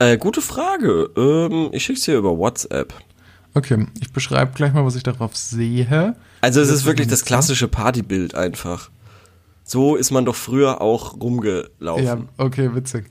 Äh, gute Frage. Ähm, ich schick's dir über WhatsApp. Okay, ich beschreibe gleich mal, was ich darauf sehe. Also es ist wirklich das klassische Partybild einfach. So ist man doch früher auch rumgelaufen. Ja, okay, witzig.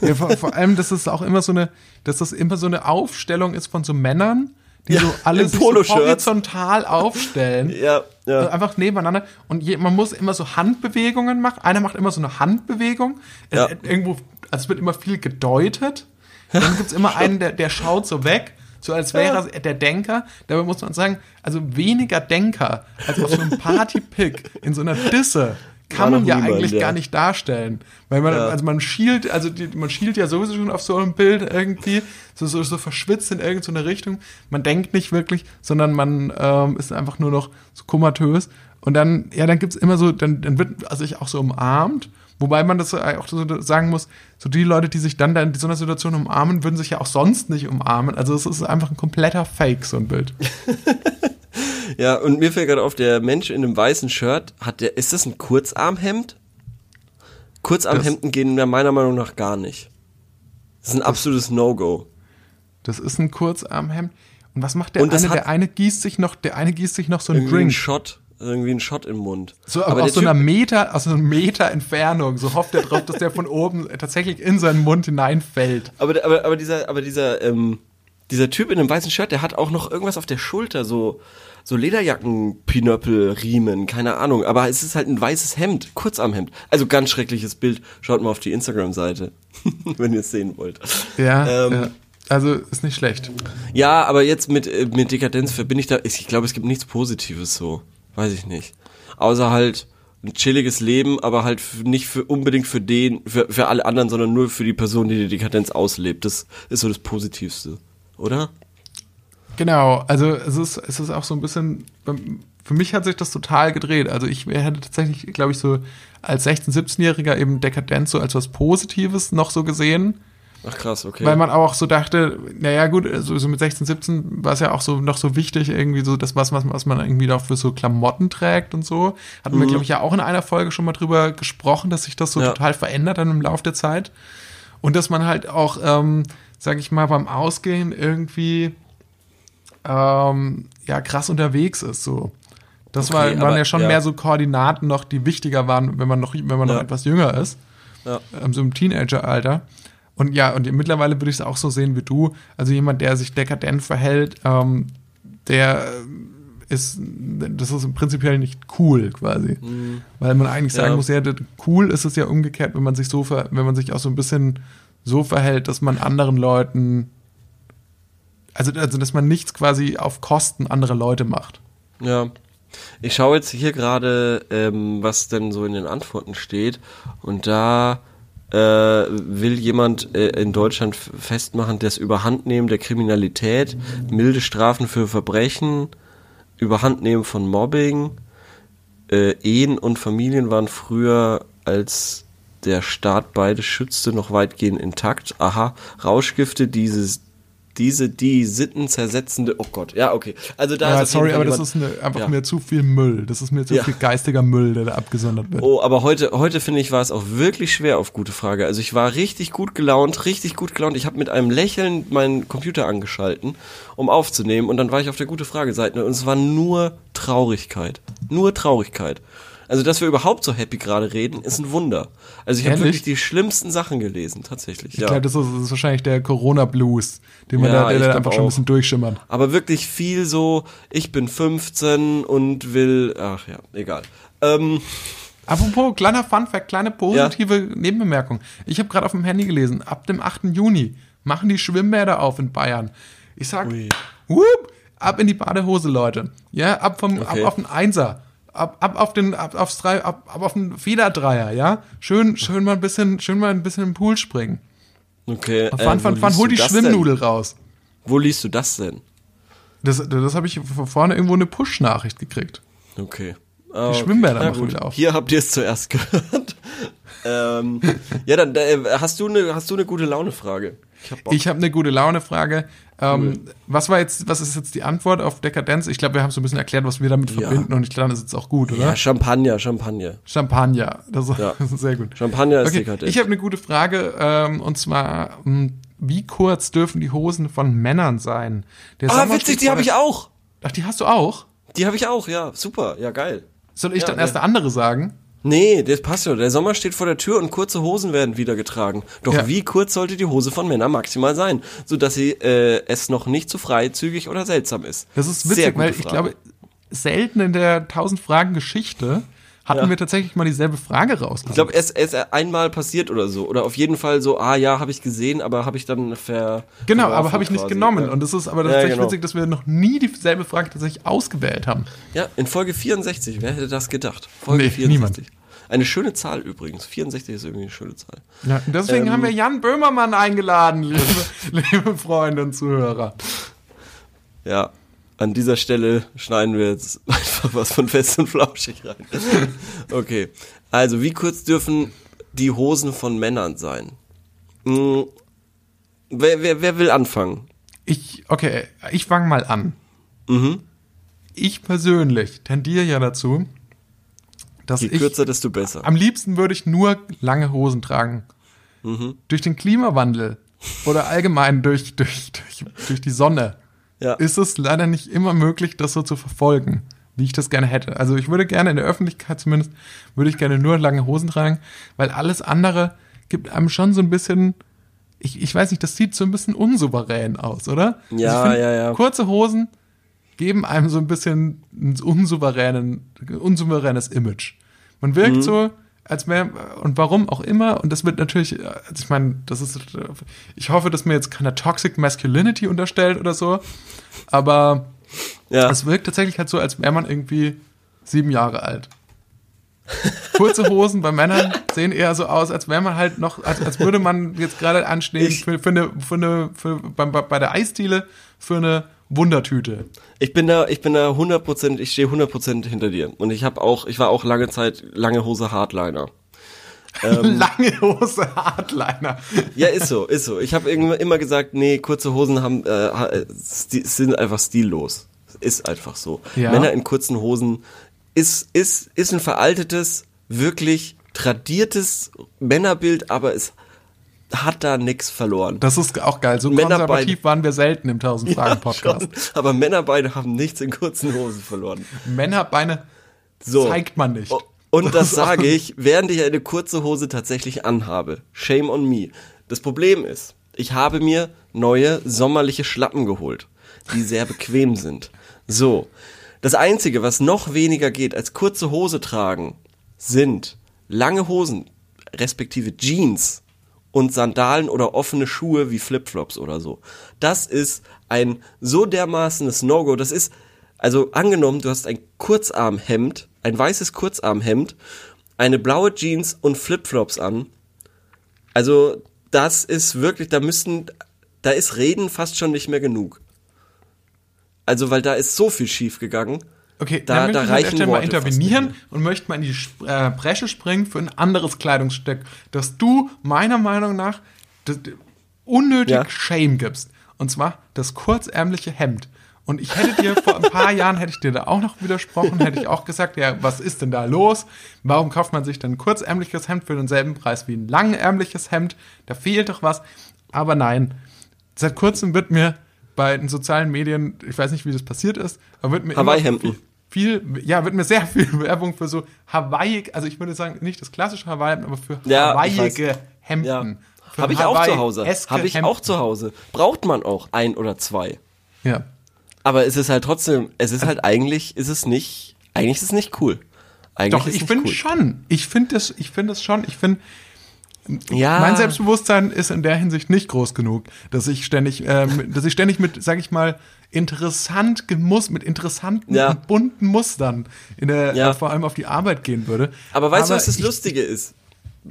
Ja, vor, vor allem, dass es auch immer so eine, dass das immer so eine Aufstellung ist von so Männern, die ja, so alle so horizontal aufstellen. Ja, ja. Also einfach nebeneinander. Und je, man muss immer so Handbewegungen machen. Einer macht immer so eine Handbewegung. Es, ja. irgendwo, also es wird immer viel gedeutet. Dann gibt es immer einen, der, der schaut so weg. So als wäre ja. der Denker. Dabei muss man sagen, also weniger Denker als auf so einem Party-Pick in so einer Disse kann man ja niemand, eigentlich ja. gar nicht darstellen. Weil man, ja. also man schielt, also die, man schielt ja sowieso schon auf so einem Bild irgendwie, so, so, so verschwitzt in irgendeine Richtung. Man denkt nicht wirklich, sondern man ähm, ist einfach nur noch so komatös. Und dann, ja, dann gibt's immer so, dann, dann wird also ich auch so umarmt. Wobei man das auch so sagen muss, so die Leute, die sich dann da in so einer Situation umarmen, würden sich ja auch sonst nicht umarmen. Also es ist einfach ein kompletter Fake, so ein Bild. Ja, und mir fällt gerade auf, der Mensch in einem weißen Shirt, hat der, ist das ein Kurzarmhemd? Kurzarmhemden das, gehen meiner Meinung nach gar nicht. Das ist ein das, absolutes No-Go. Das ist ein Kurzarmhemd. Und was macht der und eine? Hat, der eine gießt sich noch, der eine gießt sich noch so einen Drink. Einen Shot. Irgendwie ein Shot im Mund. So, aber, aber aus so einer Meter, aus so einer Meter Entfernung. So hofft er drauf, dass der von oben tatsächlich in seinen Mund hineinfällt. Aber, aber, aber dieser, aber dieser, ähm, dieser Typ in einem weißen Shirt, der hat auch noch irgendwas auf der Schulter, so, so Lederjacken-Pinöppel-Riemen, keine Ahnung. Aber es ist halt ein weißes Hemd, Kurzarmhemd. Also ganz schreckliches Bild. Schaut mal auf die Instagram-Seite, wenn ihr es sehen wollt. Ja, ähm, ja. Also ist nicht schlecht. Ja, aber jetzt mit, mit Dekadenz verbinde ich da, ich glaube, es gibt nichts Positives so. Weiß ich nicht. Außer halt ein chilliges Leben, aber halt nicht für unbedingt für den, für, für alle anderen, sondern nur für die Person, die die Dekadenz auslebt. Das ist so das Positivste, oder? Genau, also es ist, es ist auch so ein bisschen, für mich hat sich das total gedreht. Also ich hätte tatsächlich, glaube ich, so als sechzehn-, siebzehnjähriger eben Dekadenz so als was Positives noch so gesehen. Ach krass, okay. Weil man auch so dachte, naja gut, also so mit sechzehn, siebzehn war es ja auch so noch so wichtig, irgendwie so das, was, was, was man irgendwie noch für so Klamotten trägt und so. Hatten mhm. wir, glaube ich, ja auch in einer Folge schon mal drüber gesprochen, dass sich das so ja. total verändert dann im Laufe der Zeit. Und dass man halt auch, ähm, sag ich mal, beim Ausgehen irgendwie ähm, ja krass unterwegs ist, so. Das okay, war, waren aber, ja schon ja. mehr so Koordinaten noch, die wichtiger waren, wenn man noch, wenn man ja. noch etwas jünger ist. Ja. Ähm, so im Teenager-Alter. Und ja, und mittlerweile würde ich es auch so sehen wie du. Also jemand, der sich dekadent verhält, ähm, der ist, das ist prinzipiell nicht cool quasi. Mhm. Weil man eigentlich sagen ja. muss, ja, cool ist es ja umgekehrt, wenn man sich so ver- wenn man sich auch so ein bisschen so verhält, dass man anderen Leuten, also, also dass man nichts quasi auf Kosten anderer Leute macht. Ja. Ich schaue jetzt hier gerade, ähm, was denn so in den Antworten steht. Und da will jemand in Deutschland festmachen, das Überhandnehmen der Kriminalität, milde Strafen für Verbrechen, Überhandnehmen von Mobbing, äh, Ehen und Familien waren früher, als der Staat beide schützte, noch weitgehend intakt. Aha, Rauschgifte, dieses, diese, die Sitten zersetzende, oh Gott, ja, okay. Also da ja, ist sorry, aber jemand, das ist eine, einfach ja. mir zu viel Müll. Das ist mir zu ja. viel geistiger Müll, der da abgesondert wird. Oh, aber heute, heute finde ich, war es auch wirklich schwer auf gute Frage. Also ich war richtig gut gelaunt, richtig gut gelaunt. Ich habe mit einem Lächeln meinen Computer angeschalten, um aufzunehmen. Und dann war ich auf der gute Frage-Seite und es war nur Traurigkeit. Nur Traurigkeit. Also, dass wir überhaupt so happy gerade reden, ist ein Wunder. Also, ich habe wirklich die schlimmsten Sachen gelesen, tatsächlich. Ich ja. glaube, das, das ist wahrscheinlich der Corona-Blues, den man ja, da, der da einfach auch. schon ein bisschen durchschimmern. Aber wirklich viel so, ich bin fünfzehn und will, ach ja, egal. Ähm, Apropos, kleiner Funfact, kleine positive ja. Nebenbemerkung. Ich habe gerade auf dem Handy gelesen, ab dem achten Juni machen die Schwimmbäder auf in Bayern. Ich sag, whoop, ab in die Badehose, Leute. Ja, ab vom, okay. ab auf den Einser. Ab, ab auf den ab aufs drei ab, ab auf den Federdreier, ja? Schön schön mal ein bisschen schön mal ein bisschen im Pool springen. Okay. Und fun, äh, fun, fun, hol die Schwimmnudel denn? raus. Wo liest du das denn? Das das habe ich von vorne irgendwo eine Push-Nachricht gekriegt. Okay. Oh, die Schwimmbäder okay. machen wieder auf. Hier habt ihr es zuerst gehört. ähm, ja, dann äh, hast du eine hast du eine gute Laune Frage. Ich habe hab eine gute Laune Frage. Ähm, cool. Was war jetzt, was ist jetzt die Antwort auf Dekadenz? Ich glaube, wir haben so ein bisschen erklärt, was wir damit verbinden ja. und ich glaube, das ist jetzt auch gut, oder? Ja, Champagner, Champagner. Champagner, das ist ja. sehr gut. Champagner ist okay. dekadent. Ich habe eine gute Frage, ähm, und zwar, wie kurz dürfen die Hosen von Männern sein? Der ah, witzig, die habe ich auch. Ach, die hast du auch? Die habe ich auch, ja, super, ja, geil. Soll ich ja, dann ja. erst eine andere sagen? Nee, das passt ja. Der Sommer steht vor der Tür und kurze Hosen werden wieder getragen. Doch ja. Wie kurz sollte die Hose von Männern maximal sein, sodass sie äh, es noch nicht zu freizügig oder seltsam ist? Das ist witzig, weil ich glaube, selten in der tausend Fragen Geschichte hatten ja. wir tatsächlich mal dieselbe Frage raus. Ich glaube, es ist einmal passiert oder so. Oder auf jeden Fall so, ah ja, habe ich gesehen, aber habe ich dann ver... Genau, aber habe ich nicht quasi genommen. Ja. Und das ist aber tatsächlich ja, genau. witzig, dass wir noch nie dieselbe Frage tatsächlich ausgewählt haben. Ja, in Folge vierundsechzig, wer hätte das gedacht? Folge nee, vierundsechzig. Niemand. Eine schöne Zahl übrigens. vierundsechzig ist irgendwie eine schöne Zahl. Ja, und deswegen ähm, haben wir Jan Böhmermann eingeladen, liebe, liebe Freunde und Zuhörer. Ja. An dieser Stelle schneiden wir jetzt einfach was von Fest und Flauschig rein. Okay, also wie kurz dürfen die Hosen von Männern sein? Hm. Wer, wer, wer will anfangen? Ich, okay, ich fange mal an. Mhm. Ich persönlich tendiere ja dazu, dass ich... Je kürzer, desto besser. Am liebsten würde ich nur lange Hosen tragen. Mhm. Durch den Klimawandel oder allgemein durch, durch, durch, durch die Sonne. Ja. Ist es leider nicht immer möglich, das so zu verfolgen, wie ich das gerne hätte. Also ich würde gerne in der Öffentlichkeit zumindest, würde ich gerne nur lange Hosen tragen, weil alles andere gibt einem schon so ein bisschen, ich, ich weiß nicht, das sieht so ein bisschen unsouverän aus, oder? Ja, also ich find, ja, ja. Kurze Hosen geben einem so ein bisschen ein unsouveränen, unsouveränes Image. Man wirkt mhm. so, als mehr, und warum auch immer, und das wird natürlich, also ich meine, das ist, ich hoffe, dass mir jetzt keiner Toxic Masculinity unterstellt oder so, aber ja. es wirkt tatsächlich halt so, als wäre man irgendwie sieben Jahre alt. Kurze Hosen bei Männern sehen eher so aus, als wäre man halt noch, als, als würde man jetzt gerade anstehen für, für eine, für eine, für, bei, bei der Eisdiele für eine Wundertüte. Ich bin da, ich bin da hundert Prozent, ich stehe hundert Prozent hinter dir. Und ich habe auch, ich war auch lange Zeit lange Hose Hardliner. Ähm, lange Hose Hardliner. Ja, ist so, ist so. Ich habe immer gesagt, nee, kurze Hosen haben, äh, sind einfach stillos. Ist einfach so. Ja. Männer in kurzen Hosen ist, ist, ist ein veraltetes, wirklich tradiertes Männerbild, aber es hat da nichts verloren. Das ist auch geil. So Männer konservativ waren wir selten im tausend Fragen Podcast. Ja, aber Männerbeine haben nichts in kurzen Hosen verloren. Männerbeine so. Zeigt man nicht. Und das sage ich, während ich eine kurze Hose tatsächlich anhabe. Shame on me. Das Problem ist, ich habe mir neue sommerliche Schlappen geholt, die sehr bequem sind. So. Das Einzige, was noch weniger geht als kurze Hose tragen, sind lange Hosen, respektive Jeans. Und Sandalen oder offene Schuhe wie Flipflops oder so. Das ist ein so dermaßenes No-Go. Das ist, also angenommen, du hast ein Kurzarmhemd, ein weißes Kurzarmhemd, eine blaue Jeans und Flipflops an. Also das ist wirklich, da müssen, da ist Reden fast schon nicht mehr genug. Also weil da ist so viel schief gegangen. Okay, da, dann da möchte ich an der Stelle mal intervenieren und möchte mal in die äh, Bresche springen für ein anderes Kleidungsstück, dass du meiner Meinung nach das, das unnötig ja. Shame gibst. Und zwar das kurzärmliche Hemd. Und ich hätte dir vor ein paar Jahren, hätte ich dir da auch noch widersprochen, hätte ich auch gesagt, ja, was ist denn da los? Warum kauft man sich dann ein kurzärmliches Hemd für denselben Preis wie ein langärmliches Hemd? Da fehlt doch was. Aber nein, seit kurzem wird mir bei den sozialen Medien, ich weiß nicht, wie das passiert ist, aber wird mir Hawaii-Hemden. Viel, ja, wird mir sehr viel Werbung für so Hawaii, also ich würde sagen, nicht das klassische Hawaii, aber für ja, hawaiige Hemden. Ja. Habe ich auch zu Hause. Habe ich Hemden. auch zu Hause. Braucht man auch ein oder zwei. Ja. Aber es ist halt trotzdem, es ist halt eigentlich, ist es nicht, eigentlich ist es nicht cool. Eigentlich Doch, ist ich finde cool. schon, ich finde das, ich finde das schon, ich finde, ja. mein Selbstbewusstsein ist in der Hinsicht nicht groß genug, dass ich ständig, ähm, dass ich ständig mit, sag ich mal, interessant gemusst, mit interessanten ja. und bunten Mustern in der, ja. äh, vor allem auf die Arbeit gehen würde. Aber weißt du, was das ich, Lustige ist?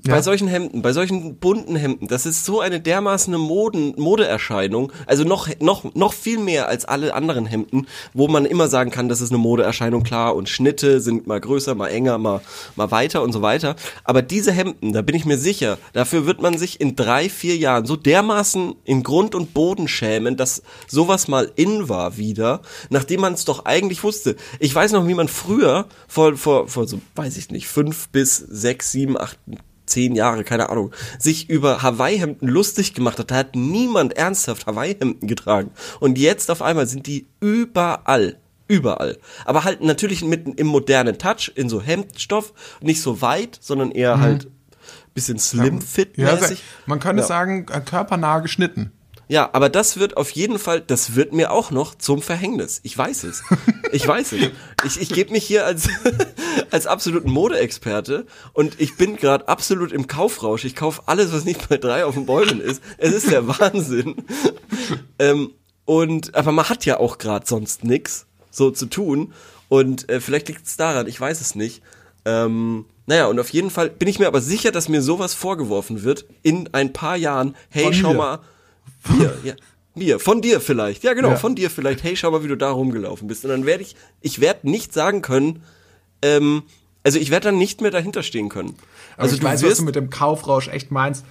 Ja. Bei solchen Hemden, bei solchen bunten Hemden, das ist so eine dermaßen Moden, Modeerscheinung, also noch, noch, noch viel mehr als alle anderen Hemden, wo man immer sagen kann, das ist eine Modeerscheinung, klar, und Schnitte sind mal größer, mal enger, mal, mal weiter und so weiter. Aber diese Hemden, da bin ich mir sicher, dafür wird man sich in drei, vier Jahren so dermaßen in Grund und Boden schämen, dass sowas mal in war wieder, nachdem man es doch eigentlich wusste. Ich weiß noch, wie man früher, vor, vor, vor so, weiß ich nicht, fünf bis sechs, sieben, acht, zehn Jahre, keine Ahnung, sich über Hawaii-Hemden lustig gemacht hat. Da hat niemand ernsthaft Hawaii-Hemden getragen. Und jetzt auf einmal sind die überall. überall. Aber halt natürlich mitten im modernen Touch, in so Hemdstoff, nicht so weit, sondern eher mhm. halt bisschen slim-fit-mäßig. Ja, man könnte ja. sagen, körpernah geschnitten. Ja, aber das wird auf jeden Fall, das wird mir auch noch zum Verhängnis. Ich weiß es. Ich weiß es. Ich, ich gebe mich hier als, als absoluten Modeexperte und ich bin gerade absolut im Kaufrausch. Ich kaufe alles, was nicht bei drei auf den Bäumen ist. Es ist der Wahnsinn. Ähm, und, aber man hat ja auch gerade sonst nichts so zu tun und äh, vielleicht liegt es daran, ich weiß es nicht. Ähm, naja, und auf jeden Fall bin ich mir aber sicher, dass mir sowas vorgeworfen wird in ein paar Jahren. Hey, Von schau dir. mal. Mir, ja, mir, von dir vielleicht, ja genau, ja. von dir vielleicht, hey, schau mal, wie du da rumgelaufen bist. Und dann werde ich, ich werde nicht sagen können, ähm, also ich werde dann nicht mehr dahinter stehen können. Aber also ich du weiß, wirst, was du mit dem Kaufrausch echt meinst.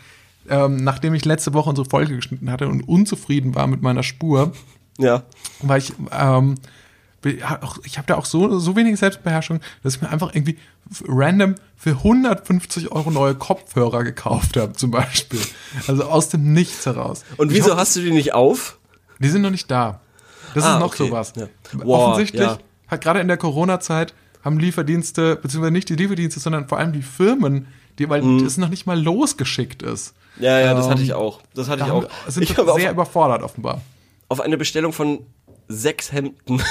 Ähm, nachdem ich letzte Woche unsere Folge geschnitten hatte und unzufrieden war mit meiner Spur, ja, weil ich, ähm, ich habe da auch so, so wenig Selbstbeherrschung, dass ich mir einfach irgendwie random für hundertfünfzig Euro neue Kopfhörer gekauft habe, zum Beispiel. Also aus dem Nichts heraus. Und wieso hoffe, hast du die nicht auf? Die sind noch nicht da. Das ah, ist noch okay. sowas. Ja. Wow, offensichtlich ja. hat gerade in der Corona-Zeit haben Lieferdienste, beziehungsweise nicht die Lieferdienste, sondern vor allem die Firmen, die, weil mhm. das noch nicht mal losgeschickt ist. Ja, ja, ähm, das hatte ich auch. Das hatte da ich auch. Sind ich sehr auf, überfordert offenbar. Auf eine Bestellung von sechs Hemden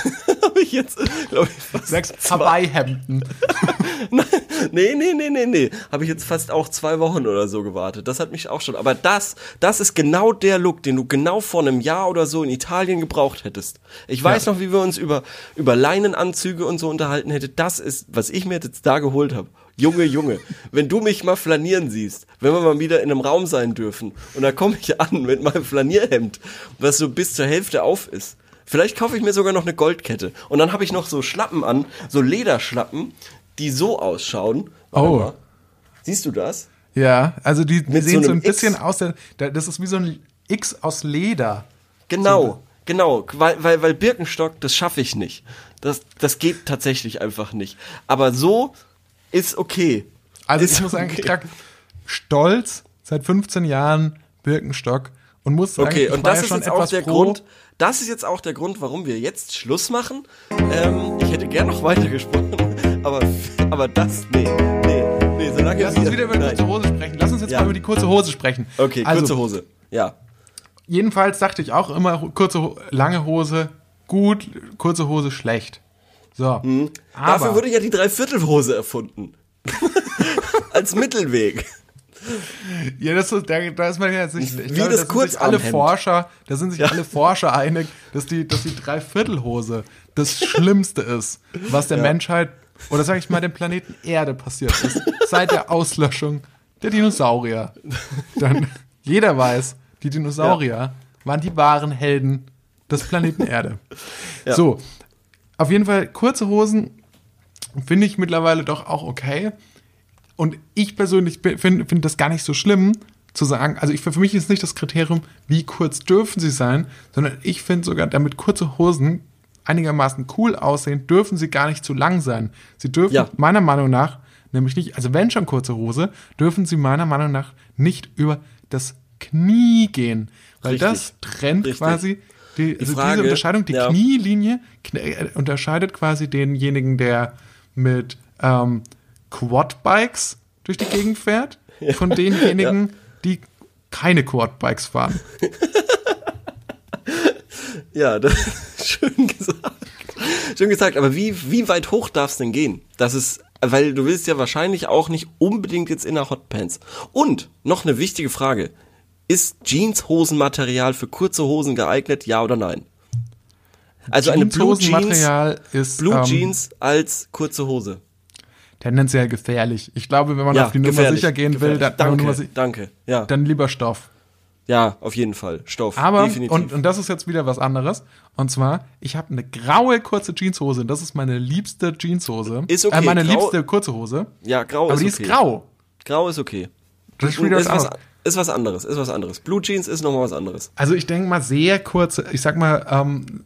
habe ich jetzt, glaube ich, fast sechs Hawaii-Hemden. nee, nee, nee, nee, nee. Habe ich jetzt fast auch zwei Wochen oder so gewartet. Das hat mich auch schon. Aber das, das ist genau der Look, den du genau vor einem Jahr oder so in Italien gebraucht hättest. Ich weiß ja. noch, wie wir uns über, über Leinenanzüge und so unterhalten hätten. Das ist, was ich mir jetzt da geholt habe. Junge, Junge, wenn du mich mal flanieren siehst, wenn wir mal wieder in einem Raum sein dürfen, und da komme ich an mit meinem Flanierhemd, was so bis zur Hälfte auf ist. Vielleicht kaufe ich mir sogar noch eine Goldkette. Und dann habe ich noch so Schlappen an, so Lederschlappen, die so ausschauen. Warte oh. Mal. Siehst du das? Ja, also die, die sehen so, so ein bisschen X. aus, das ist wie so ein X aus Leder. Genau, so. genau, weil, weil, weil Birkenstock, das schaffe ich nicht. Das, das geht tatsächlich einfach nicht. Aber so ist okay. Also ist ich muss okay. sagen, ich trage stolz seit fünfzehn Jahren Birkenstock und muss sagen, okay, ich und das ist schon jetzt auch der froh, Grund. Das ist jetzt auch der Grund, warum wir jetzt Schluss machen. Ähm, ich hätte gern noch weitergesprochen, aber, aber das, nee, nee, nee, solange Lass wir, uns wieder über die kurze Hose sprechen. Lass uns jetzt ja. mal über die kurze Hose sprechen. Okay, also, kurze Hose, ja. Jedenfalls dachte ich auch immer, kurze, lange Hose gut, kurze Hose schlecht. So. Hm. Aber dafür wurde ja die Dreiviertelhose erfunden. Als Mittelweg. Ja, das ist, da, da ist man ja jetzt nicht. Ich glaube, das sind sich alle Forscher, da sind sich ja. alle Forscher einig, dass die, dass die Dreiviertelhose das Schlimmste ist, was der ja. Menschheit, oder sag ich mal, dem Planeten Erde passiert ist, seit der Auslöschung der Dinosaurier. Dann, jeder weiß, die Dinosaurier ja. waren die wahren Helden des Planeten Erde. Ja. So, auf jeden Fall, kurze Hosen finde ich mittlerweile doch auch okay. Und ich persönlich finde find das gar nicht so schlimm, zu sagen, also ich, für mich ist nicht das Kriterium, wie kurz dürfen sie sein, sondern ich finde sogar, damit kurze Hosen einigermaßen cool aussehen, dürfen sie gar nicht zu lang sein. Sie dürfen ja. meiner Meinung nach nämlich nicht, also wenn schon kurze Hose, dürfen sie meiner Meinung nach nicht über das Knie gehen. Weil Richtig. das trennt Richtig. quasi, die, also die Frage, diese Unterscheidung, die ja. Knielinie kn- unterscheidet quasi denjenigen, der mit ähm, Quadbikes durch die Gegend fährt, ja. von denjenigen, ja. die keine Quadbikes fahren. Ja, das ist schön gesagt. Schön gesagt, aber wie, wie weit hoch darf es denn gehen? Das ist, weil du willst ja wahrscheinlich auch nicht unbedingt jetzt in der Hotpants. Und noch eine wichtige Frage: Ist Jeanshosenmaterial für kurze Hosen geeignet, ja oder nein? Also eine Blue Jeans, ist, Blue ähm, Jeans als kurze Hose. Tendenziell gefährlich. Ich glaube, wenn man ja, auf die Nummer sicher gehen gefährlich. will, dann, danke, si- danke, ja. dann lieber Stoff. Ja, auf jeden Fall. Stoff, aber, definitiv. Und, und das ist jetzt wieder was anderes. Und zwar, ich habe eine graue kurze Jeanshose. Das ist meine liebste Jeanshose. Ist okay. Äh, meine grau, liebste kurze Hose. Ja, grau aber ist okay. Aber die ist grau. Grau ist okay. Das ist, wieder ist, was, ist was anderes, ist was anderes. Blue Jeans ist nochmal was anderes. Also ich denke mal, sehr kurze, ich sag mal, ähm,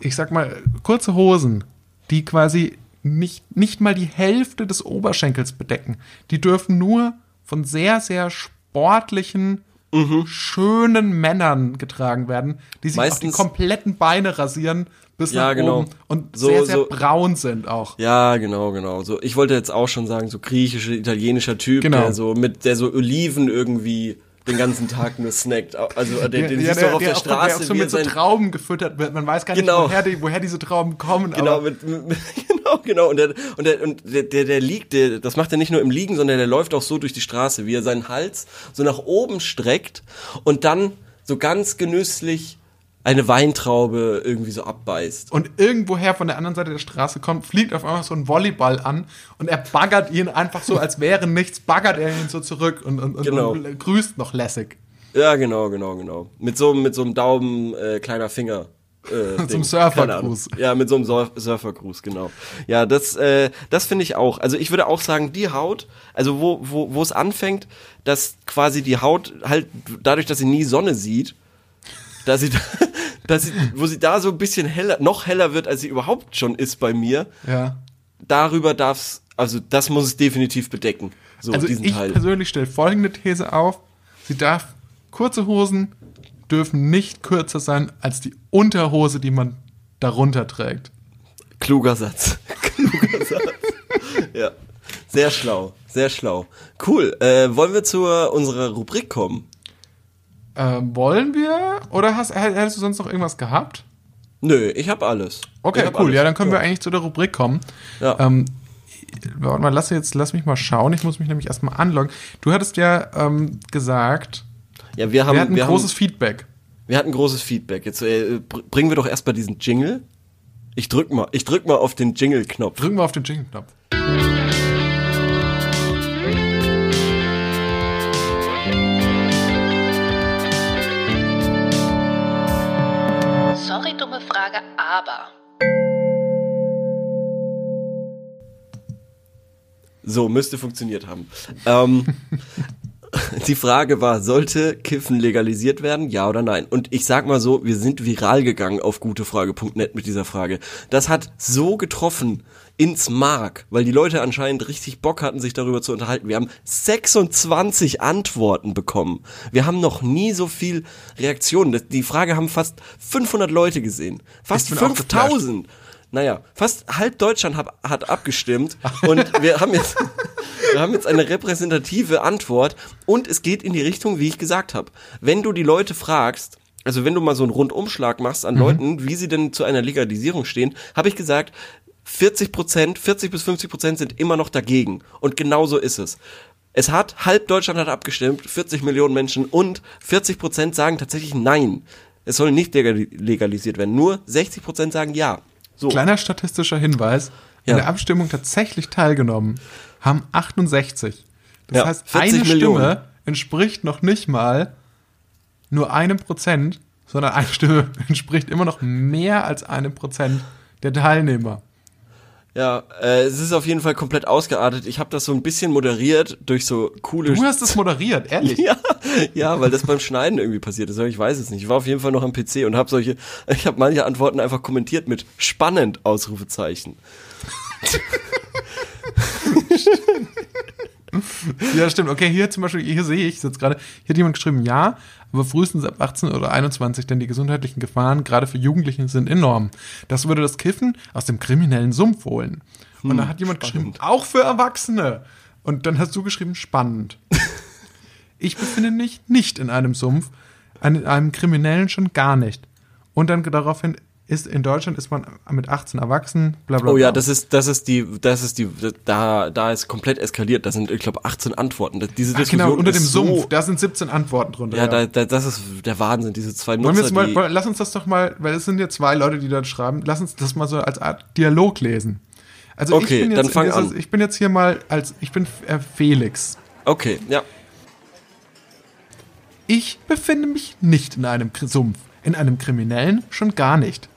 ich sag mal, kurze Hosen, die quasi Nicht, nicht mal die Hälfte des Oberschenkels bedecken. Die dürfen nur von sehr, sehr sportlichen mhm. schönen Männern getragen werden, die sich meistens auch die kompletten Beine rasieren bis ja, nach oben genau. und so, sehr, sehr so, braun sind auch. Ja, genau, genau. So, ich wollte jetzt auch schon sagen, so griechischer, italienischer Typ, genau. der so mit, der so Oliven irgendwie den ganzen Tag nur snackt. Also den, den ja, siehst du auch auf der, der Straße. Der auch so mit so Trauben gefüttert wird. Man weiß gar nicht, genau. woher, die, woher diese Trauben kommen. Genau, aber mit, mit, genau, genau. Und der, und der, und der, der, der liegt, der, das macht er nicht nur im Liegen, sondern der läuft auch so durch die Straße, wie er seinen Hals so nach oben streckt und dann so ganz genüsslich eine Weintraube irgendwie so abbeißt. Und irgendwoher von der anderen Seite der Straße kommt, fliegt auf einmal so ein Volleyball an und er baggert ihn einfach so, als wäre nichts, baggert er ihn so zurück und, und, und, genau. und grüßt noch lässig. Ja, genau, genau, genau. Mit so, mit so einem Daumen, äh, kleiner Finger. Äh, zum Surfergruß. Ja, mit so einem Sur- Surfergruß, genau. Ja, das, äh, das finde ich auch. Also ich würde auch sagen, die Haut, also wo, wo, wo es anfängt, dass quasi die Haut halt, dadurch, dass sie nie Sonne sieht, dass sie, dass sie, wo sie da so ein bisschen heller, noch heller wird, als sie überhaupt schon ist bei mir, ja. darüber darf's, also das muss es definitiv bedecken. So also diesen ich Teil. Persönlich stelle folgende These auf, sie darf, kurze Hosen dürfen nicht kürzer sein als die Unterhose, die man darunter trägt. Kluger Satz. Kluger Satz. Ja. Sehr schlau, sehr schlau. Cool, äh, wollen wir zu unserer Rubrik kommen? Ähm, wollen wir? Oder hast, hättest du sonst noch irgendwas gehabt? Nö, ich habe alles. Okay, hab cool. Alles. Ja, dann können ja. wir eigentlich zu der Rubrik kommen. Ja. Ähm, warte mal, lass, jetzt, lass mich mal schauen. Ich muss mich nämlich erstmal anloggen. Du hattest ja ähm, gesagt, ja, wir, haben, wir hatten wir großes haben, Feedback. Wir hatten großes Feedback. Jetzt äh, bringen wir doch erstmal diesen Jingle. Ich drück mal, ich drück mal auf den Jingle-Knopf. Drück mal auf den Jingle-Knopf. Frage, aber. So, müsste funktioniert haben. Ähm, die Frage war, sollte Kiffen legalisiert werden? Ja oder nein? Und ich sag mal so, wir sind viral gegangen auf gutefrage punkt net mit dieser Frage. Das hat so getroffen ins Mark, weil die Leute anscheinend richtig Bock hatten, sich darüber zu unterhalten. Wir haben sechsundzwanzig Antworten bekommen. Wir haben noch nie so viel Reaktionen. Die Frage haben fast fünfhundert Leute gesehen. Fast fünftausend. Naja, fast halb Deutschland hab, hat abgestimmt und wir haben jetzt, wir haben jetzt eine repräsentative Antwort und es geht in die Richtung, wie ich gesagt habe. Wenn du die Leute fragst, also wenn du mal so einen Rundumschlag machst an mhm. Leuten, wie sie denn zu einer Legalisierung stehen, habe ich gesagt, vierzig Prozent, vierzig bis fünfzig Prozent sind immer noch dagegen. Und genau so ist es. Es hat, halb Deutschland hat abgestimmt, vierzig Millionen Menschen und vierzig Prozent sagen tatsächlich nein. Es soll nicht legalisiert werden. Nur sechzig Prozent sagen ja. So. Kleiner statistischer Hinweis. Ja. In der Abstimmung tatsächlich teilgenommen haben achtundsechzig. Das ja, heißt, eine Millionen. Stimme entspricht noch nicht mal nur einem Prozent, sondern eine Stimme entspricht immer noch mehr als einem Prozent der Teilnehmer. Ja, äh, es ist auf jeden Fall komplett ausgeartet. Ich habe das so ein bisschen moderiert durch so coole... Du hast es moderiert, ehrlich? Ja, ja, weil das beim Schneiden irgendwie passiert ist. Ich weiß es nicht. Ich war auf jeden Fall noch am P C und habe solche... Ich habe manche Antworten einfach kommentiert mit spannend, Ausrufezeichen. Ja, stimmt. Okay, hier zum Beispiel, hier sehe ich es jetzt gerade. Hier hat jemand geschrieben, ja, aber frühestens ab achtzehn oder einundzwanzig, denn die gesundheitlichen Gefahren gerade für Jugendliche sind enorm. Das würde das Kiffen aus dem kriminellen Sumpf holen. Und hm, da hat jemand spannend. geschrieben, auch für Erwachsene. Und dann hast du geschrieben, spannend. Ich befinde mich nicht in einem Sumpf, in einem kriminellen schon gar nicht. Und dann daraufhin, ist in Deutschland ist man mit achtzehn erwachsen, bla bla bla. Oh ja, das ist das ist die das ist die da da ist komplett eskaliert. Da sind ich glaube achtzehn Antworten. Diese Ach, Diskussion genau, unter ist dem Sumpf, so, da sind siebzehn Antworten drunter. Ja, ja. Da, da, das ist der Wahnsinn, diese zwei Nutzer. Jetzt mal, wollen, lass uns das doch mal, weil es sind ja zwei Leute, die dort schreiben. Lass uns das mal so als Art Dialog lesen. Also okay, ich bin jetzt dann fang an. ich bin jetzt hier mal als ich bin äh, Felix. Okay, ja. Ich befinde mich nicht in einem Sumpf, in einem kriminellen schon gar nicht.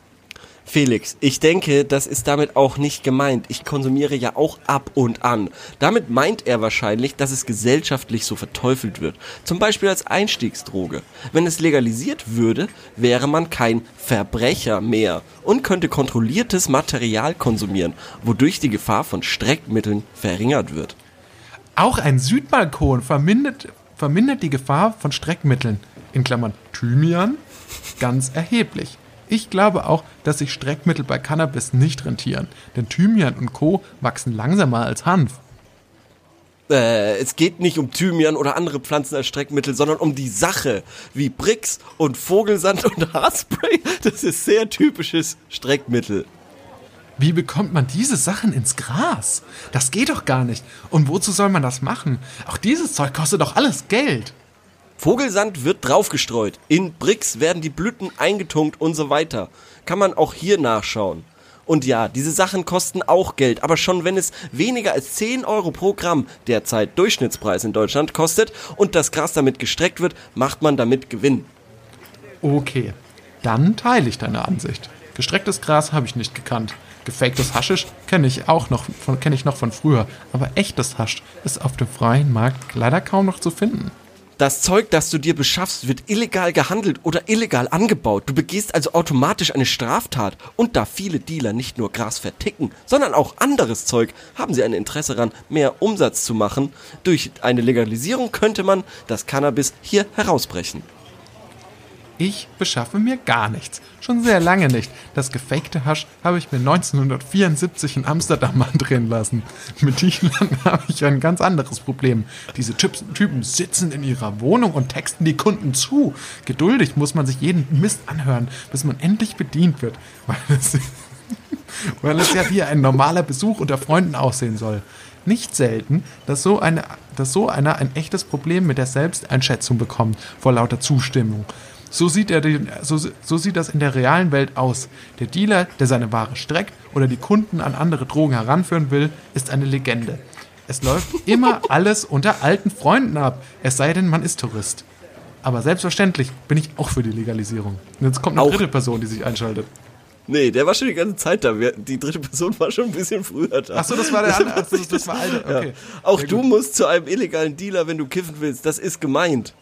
Felix, ich denke, das ist damit auch nicht gemeint. Ich konsumiere ja auch ab und an. Damit meint er wahrscheinlich, dass es gesellschaftlich so verteufelt wird. Zum Beispiel als Einstiegsdroge. Wenn es legalisiert würde, wäre man kein Verbrecher mehr und könnte kontrolliertes Material konsumieren, wodurch die Gefahr von Streckmitteln verringert wird. Auch ein Südbalkon vermindert, vermindert die Gefahr von Streckmitteln, in Klammern Thymian, ganz erheblich. Ich glaube auch, dass sich Streckmittel bei Cannabis nicht rentieren, denn Thymian und Co. wachsen langsamer als Hanf. Äh, es geht nicht um Thymian oder andere Pflanzen als Streckmittel, sondern um die Sache, wie Bricks und Vogelsand und Haarspray. Das ist sehr typisches Streckmittel. Wie bekommt man diese Sachen ins Gras? Das geht doch gar nicht. Und wozu soll man das machen? Auch dieses Zeug kostet doch alles Geld. Vogelsand wird draufgestreut. In Bricks werden die Blüten eingetunkt und so weiter. Kann man auch hier nachschauen. Und ja, diese Sachen kosten auch Geld, aber schon wenn es weniger als zehn Euro pro Gramm, derzeit Durchschnittspreis in Deutschland, kostet und das Gras damit gestreckt wird, macht man damit Gewinn. Okay, dann teile ich deine Ansicht. Gestrecktes Gras habe ich nicht gekannt. Gefaktes Haschisch kenne ich auch noch von, kenne ich noch von früher, aber echtes Hasch ist auf dem freien Markt leider kaum noch zu finden. Das Zeug, das du dir beschaffst, wird illegal gehandelt oder illegal angebaut. Du begehst also automatisch eine Straftat. Und da viele Dealer nicht nur Gras verticken, sondern auch anderes Zeug, haben sie ein Interesse daran, mehr Umsatz zu machen. Durch eine Legalisierung könnte man das Cannabis hier herausbrechen. Ich beschaffe mir gar nichts. Schon sehr lange nicht. Das gefakte Hasch habe ich mir neunzehnhundertvierundsiebzig in Amsterdam andrehen lassen. Mit Dealern habe ich ein ganz anderes Problem. Diese Typen sitzen in ihrer Wohnung und texten die Kunden zu. Geduldig muss man sich jeden Mist anhören, bis man endlich bedient wird. Weil es, weil es ja wie ein normaler Besuch unter Freunden aussehen soll. Nicht selten, dass so, eine, dass so einer ein echtes Problem mit der Selbsteinschätzung bekommt, vor lauter Zustimmung. So sieht, er den, so, so sieht das in der realen Welt aus. Der Dealer, der seine Ware streckt oder die Kunden an andere Drogen heranführen will, ist eine Legende. Es läuft immer alles unter alten Freunden ab, es sei denn, man ist Tourist. Aber selbstverständlich bin ich auch für die Legalisierung. Und jetzt kommt eine auch. dritte Person, die sich einschaltet. Nee, der war schon die ganze Zeit da. Die dritte Person war schon ein bisschen früher da. Achso, das war der andere. Achso, das war Alter. Okay. Ja. Auch du musst zu einem illegalen Dealer, wenn du kiffen willst. Das ist gemeint.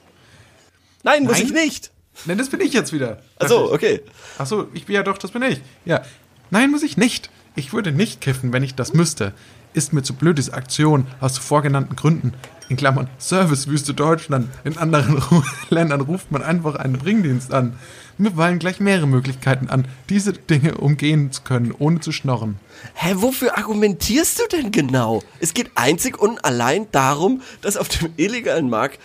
Nein, muss Nein? ich nicht. Nein, das bin ich jetzt wieder. Ach so, okay. Ach so, ich bin ja doch, das bin ich. Ja. Nein, muss ich nicht. Ich würde nicht kiffen, wenn ich das müsste. Ist mir zu blöd, diese Aktion aus zuvor genannten Gründen. In Klammern Servicewüste Deutschland. In anderen Ländern ruft man einfach einen Bringdienst an. Mir fallen gleich mehrere Möglichkeiten an, diese Dinge umgehen zu können, ohne zu schnorren. Hä, wofür argumentierst du denn genau? Es geht einzig und allein darum, dass auf dem illegalen Markt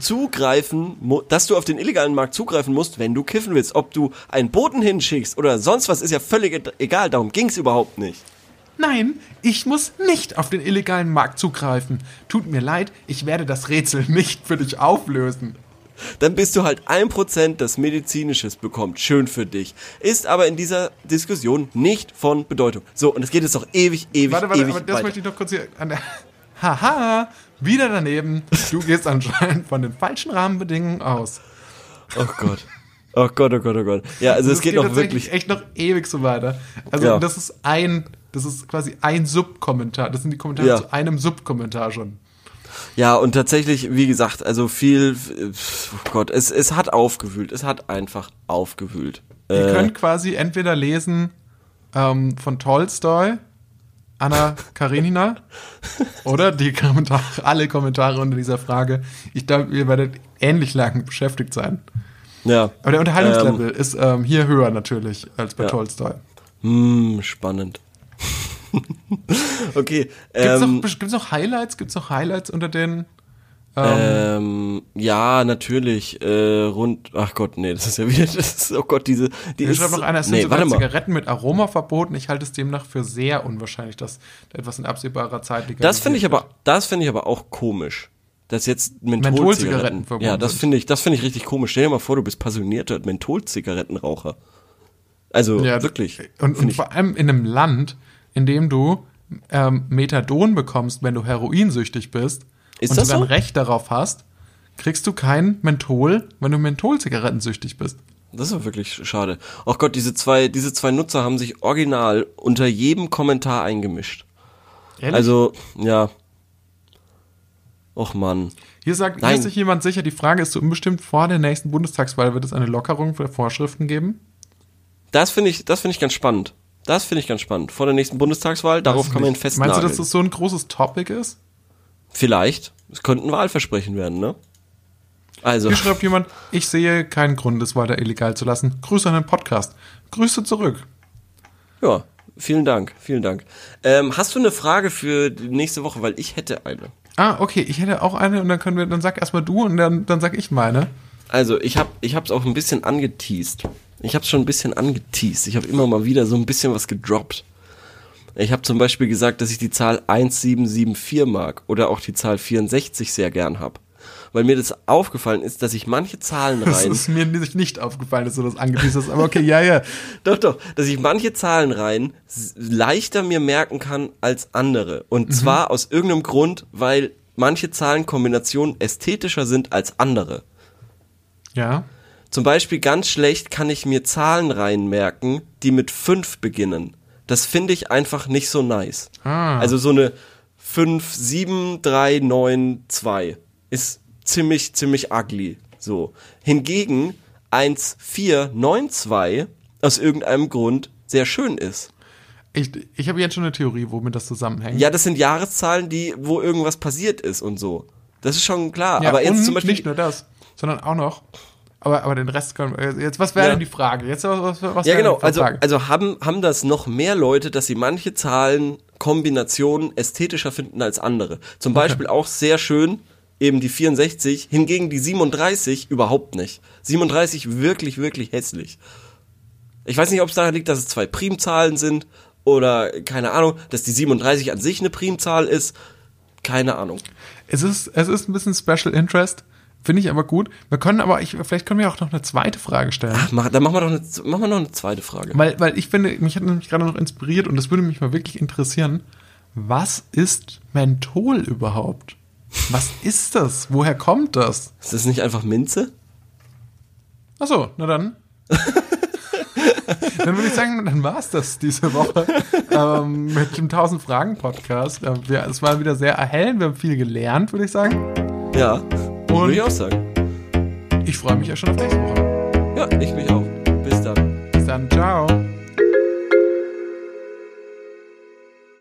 zugreifen, dass du auf den illegalen Markt zugreifen musst, wenn du kiffen willst. Ob du einen Boten hinschickst oder sonst was, ist ja völlig egal. Darum ging's überhaupt nicht. Nein, ich muss nicht auf den illegalen Markt zugreifen. Tut mir leid, ich werde das Rätsel nicht für dich auflösen. Dann bist du halt ein Prozent, das Medizinisches bekommt. Schön für dich. Ist aber in dieser Diskussion nicht von Bedeutung. So, und es geht jetzt doch ewig, ewig, warte, warte, ewig aber das weiter. Möchte ich noch kurz hier an der... Haha, wieder daneben. Du gehst anscheinend von den falschen Rahmenbedingungen aus. Oh Gott. Oh Gott, oh Gott, oh Gott. Ja, also es geht, geht noch wirklich echt noch ewig so weiter. Also ja. das ist ein, das ist quasi ein Subkommentar. Das sind die Kommentare ja. zu einem Subkommentar schon. Ja, und tatsächlich, wie gesagt, also viel, oh Gott, es, es hat aufgewühlt. Es hat einfach aufgewühlt. Ihr äh. könnt quasi entweder lesen ähm, von Tolstoi, Anna Karenina oder die Kommentare, alle Kommentare unter dieser Frage. Ich glaube, ihr werdet ähnlich lang beschäftigt sein. Ja. Aber der Unterhaltungslevel ähm, ist ähm, hier höher natürlich als bei ja. Tolstoi. Hm, spannend. Okay. Ähm, gibt's noch, gibt's noch Highlights? Gibt's noch Highlights unter den? Ähm, ja, natürlich. Äh, rund. Ach Gott, nee, das ist ja wieder. Das ist, oh Gott, diese. Die ist, noch einer, es sind nee, sogar Zigaretten mit Aroma verboten. Ich halte es demnach für sehr unwahrscheinlich, dass etwas in absehbarer Zeit legalisiert wird. Das finde ich aber, das finde ich aber auch komisch, dass jetzt Mentholzigaretten Menthol verboten. Ja, das finde ich, das finde ich richtig komisch. Stell dir mal vor, du bist passionierter Mentholzigarettenraucher. Also ja, wirklich. Und, und vor allem in einem Land, in dem du ähm, Methadon bekommst, wenn du heroinsüchtig bist. Ist und das sogar so? Ein Recht darauf hast, kriegst du kein Menthol, wenn du Mentholzigarettensüchtig bist. Das ist wirklich schade. Oh Gott, diese zwei, diese zwei Nutzer haben sich original unter jedem Kommentar eingemischt. Ehrlich? Also, ja. Och Mann. Hier sagt hier ist sich jemand sicher, die Frage ist so unbestimmt, vor der nächsten Bundestagswahl wird es eine Lockerung der Vorschriften geben? Das finde ich, das finde ich ganz spannend. Das finde ich ganz spannend. Vor der nächsten Bundestagswahl, darauf kann man festnageln. Meinst du, dass das so ein großes Topic ist? Vielleicht. Es könnten Wahlversprechen werden, ne? Also. Hier schreibt jemand, ich sehe keinen Grund, es weiter illegal zu lassen. Grüße an den Podcast. Grüße zurück. Ja, vielen Dank, vielen Dank. Ähm, hast du eine Frage für nächste Woche? Weil ich hätte eine. Ah, okay, ich hätte auch eine und dann können wir, dann sag erstmal du und dann, dann sag ich meine. Also, ich hab, ich hab's auch ein bisschen angeteased. Ich hab's schon ein bisschen angeteased. Ich habe immer mal wieder so ein bisschen was gedroppt. Ich habe zum Beispiel gesagt, dass ich die Zahl siebzehnhundertvierundsiebzig mag oder auch die Zahl vierundsechzig sehr gern habe. Weil mir das aufgefallen ist, dass ich manche Zahlenreihen... Das ist mir nicht aufgefallen, dass du das angepisst hast, aber okay, ja, ja. Doch, doch, dass ich manche Zahlenreihen leichter mir merken kann als andere. Und mhm. zwar aus irgendeinem Grund, weil manche Zahlenkombinationen ästhetischer sind als andere. Ja. Zum Beispiel ganz schlecht kann ich mir Zahlenreihen merken, die mit fünf beginnen. Das finde ich einfach nicht so nice. Ah. Also so eine fünf, sieben, drei, neun, zwei ist ziemlich, ziemlich ugly. So. Hingegen eins, vier, neun, zwei aus irgendeinem Grund sehr schön ist. Ich, ich habe jetzt schon eine Theorie, womit das zusammenhängt. Ja, das sind Jahreszahlen, die, wo irgendwas passiert ist und so. Das ist schon klar. Ja, aber jetzt zum Beispiel nicht nur das, sondern auch noch... Aber, aber den Rest können wir, jetzt, was wäre ja. denn die Frage? Jetzt, was, was ja, genau, also, also haben, haben das noch mehr Leute, dass sie manche Zahlenkombinationen ästhetischer finden als andere. Zum okay. Beispiel auch sehr schön, eben die vierundsechzig, hingegen die siebenunddreißig überhaupt nicht. siebenunddreißig wirklich, wirklich hässlich. Ich weiß nicht, ob es daran liegt, dass es zwei Primzahlen sind oder, keine Ahnung, dass die siebenunddreißig an sich eine Primzahl ist. Keine Ahnung. Es ist, es ist ein bisschen Special Interest. Finde ich aber gut. Wir können aber, ich, vielleicht können wir auch noch eine zweite Frage stellen. Ach, mach, dann machen wir doch eine, machen wir noch eine zweite Frage. Weil, weil ich finde, mich hat nämlich gerade noch inspiriert und das würde mich mal wirklich interessieren. Was ist Menthol überhaupt? Was ist das? Woher kommt das? Ist das nicht einfach Minze? Ach so, na dann. Dann würde ich sagen, dann war es das diese Woche ähm, mit dem tausend Fragen Podcast. Ja, es war wieder sehr erhellend, wir haben viel gelernt, würde ich sagen. Ja. Und würde ich auch sagen. Ich freue mich ja schon auf nächste Woche. Ja, ich mich auch. Bis dann. Bis dann. Ciao.